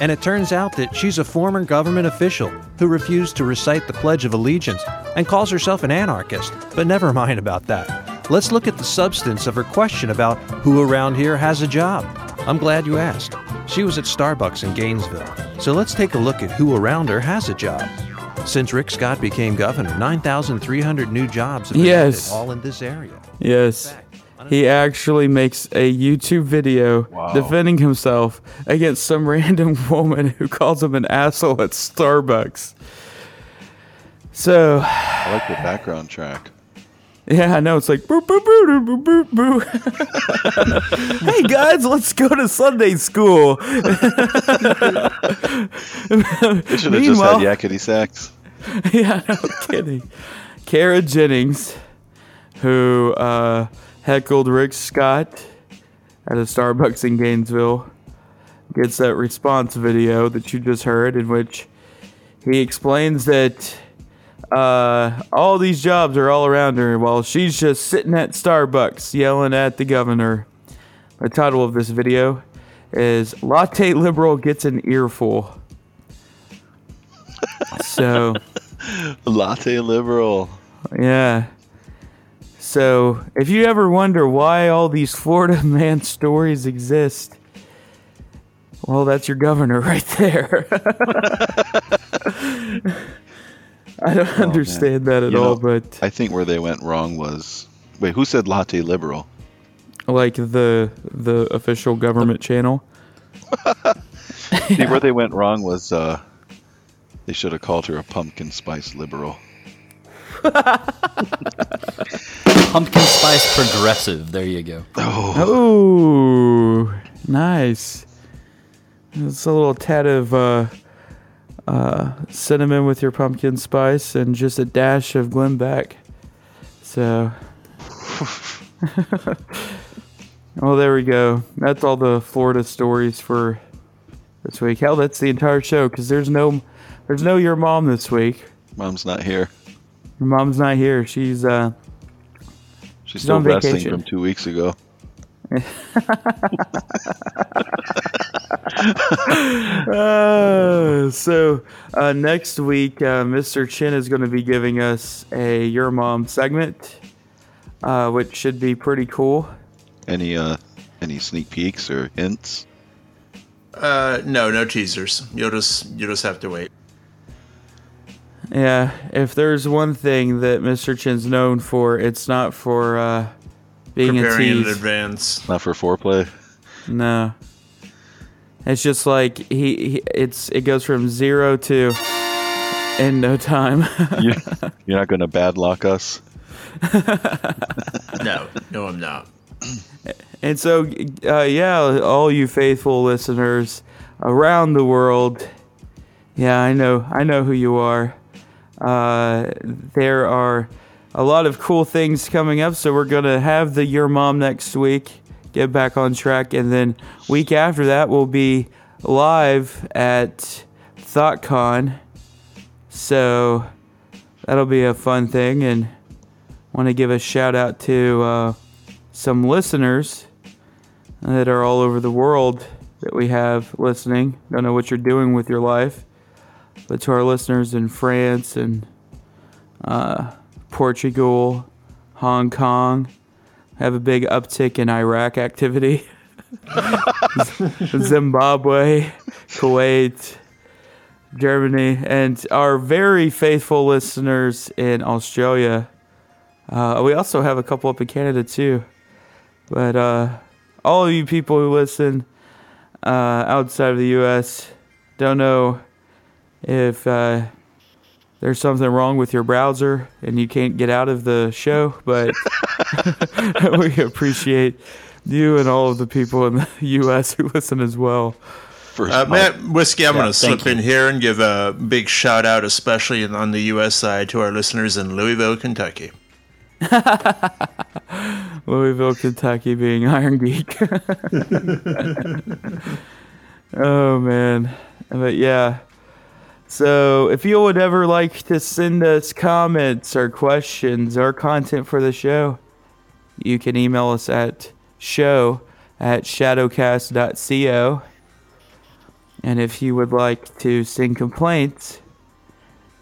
And it turns out that she's a former government official who refused to recite the Pledge of Allegiance and calls herself an anarchist. But never mind about that. Let's look at the substance of her question about who around here has a job. I'm glad you asked. She was at Starbucks in Gainesville. So let's take a look at who around her has a job. Since Rick Scott became governor, 9,300 new jobs have been added, all in this area. Yes. He actually makes a YouTube video defending himself against some random woman who calls him an asshole at Starbucks. So, I like the background track. Yeah, I know. It's like, boop, boop, boop, boop, boop, boop. Hey, guys, let's go to Sunday school. They should have just had yakety sax. Yeah, no kidding. Kara Jennings, who... heckled Rick Scott at a Starbucks in Gainesville, gets that response video that you just heard, in which he explains that all these jobs are all around her while she's just sitting at Starbucks yelling at the governor. The title of this video is Latte Liberal Gets an Earful. So, Latte Liberal. Yeah. So, if you ever wonder why all these Florida Man stories exist, well, that's your governor right there. I don't understand that at all, but... I think where they went wrong was Wait, who said latte liberal? Like the official government channel. See, yeah. Where they went wrong was they should have called her a pumpkin spice liberal. Pumpkin spice progressive. There you go. Oh, nice. It's a little tad of cinnamon with your pumpkin spice and just a dash of Glenn Beck. So, well, there we go. That's all the Florida stories for this week. Hell, that's the entire show because there's no your mom this week. Mom's not here. Your mom's not here. She's still resting from 2 weeks ago. So next week, Mr. Chin is going to be giving us a Your Mom segment, which should be pretty cool. Any sneak peeks or hints? No teasers. You'll just have to wait. Yeah, if there's one thing that Mr. Chin's known for, it's not for being preparing in advance, not for foreplay. No, it's just like it goes from zero to in no time. You're not going to bad luck us. No, I'm not. And so, all you faithful listeners around the world, yeah, I know who you are. There are a lot of cool things coming up, so we're going to have the Your Mom next week, get back on track, and then week after that we'll be live at ThoughtCon, so that'll be a fun thing. And want to give a shout out to some listeners that are all over the world that we have listening. Don't know what you're doing with your life, but to our listeners in France and Portugal, Hong Kong, have a big uptick in Iraq activity. Zimbabwe, Kuwait, Germany, and our very faithful listeners in Australia. We also have a couple up in Canada too. But all of you people who listen outside of the U.S., don't know if there's something wrong with your browser and you can't get out of the show, but we appreciate you and all of the people in the U.S. who listen as well. Matt Whiskey, I'm going to slip in here and give a big shout out, especially on the U.S. side, to our listeners in Louisville, Kentucky. Louisville, Kentucky, being Iron Geek. Oh, man. But yeah. So if you would ever like to send us comments or questions or content for the show, you can email us at show@shadowcast.co. And if you would like to send complaints,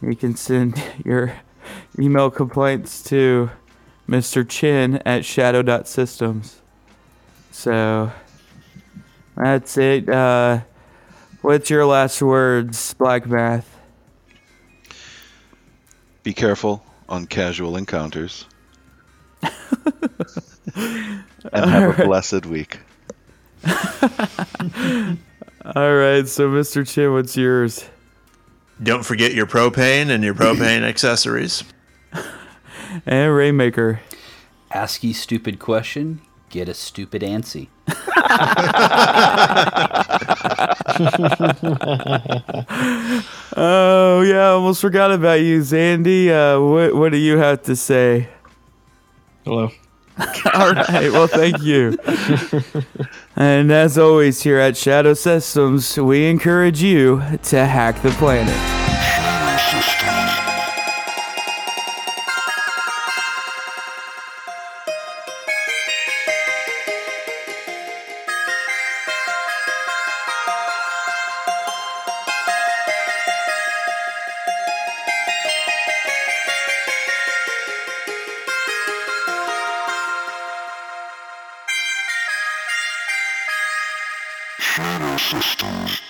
you can send your email complaints to Mr. Chin at shadow.systems. So that's it. What's your last words, Black Math? Be careful on casual encounters. And have a blessed week. All right, so Mr. Chin, what's yours? Don't forget your propane and your propane accessories. And Rainmaker. Ask ye stupid question, get a stupid antsy. Oh, yeah, I almost forgot about you, Zandy. What do you have to say? Hello. All right, well, thank you. And as always, here at Shadow Systems, we encourage you to hack the planet. Shadow Systems.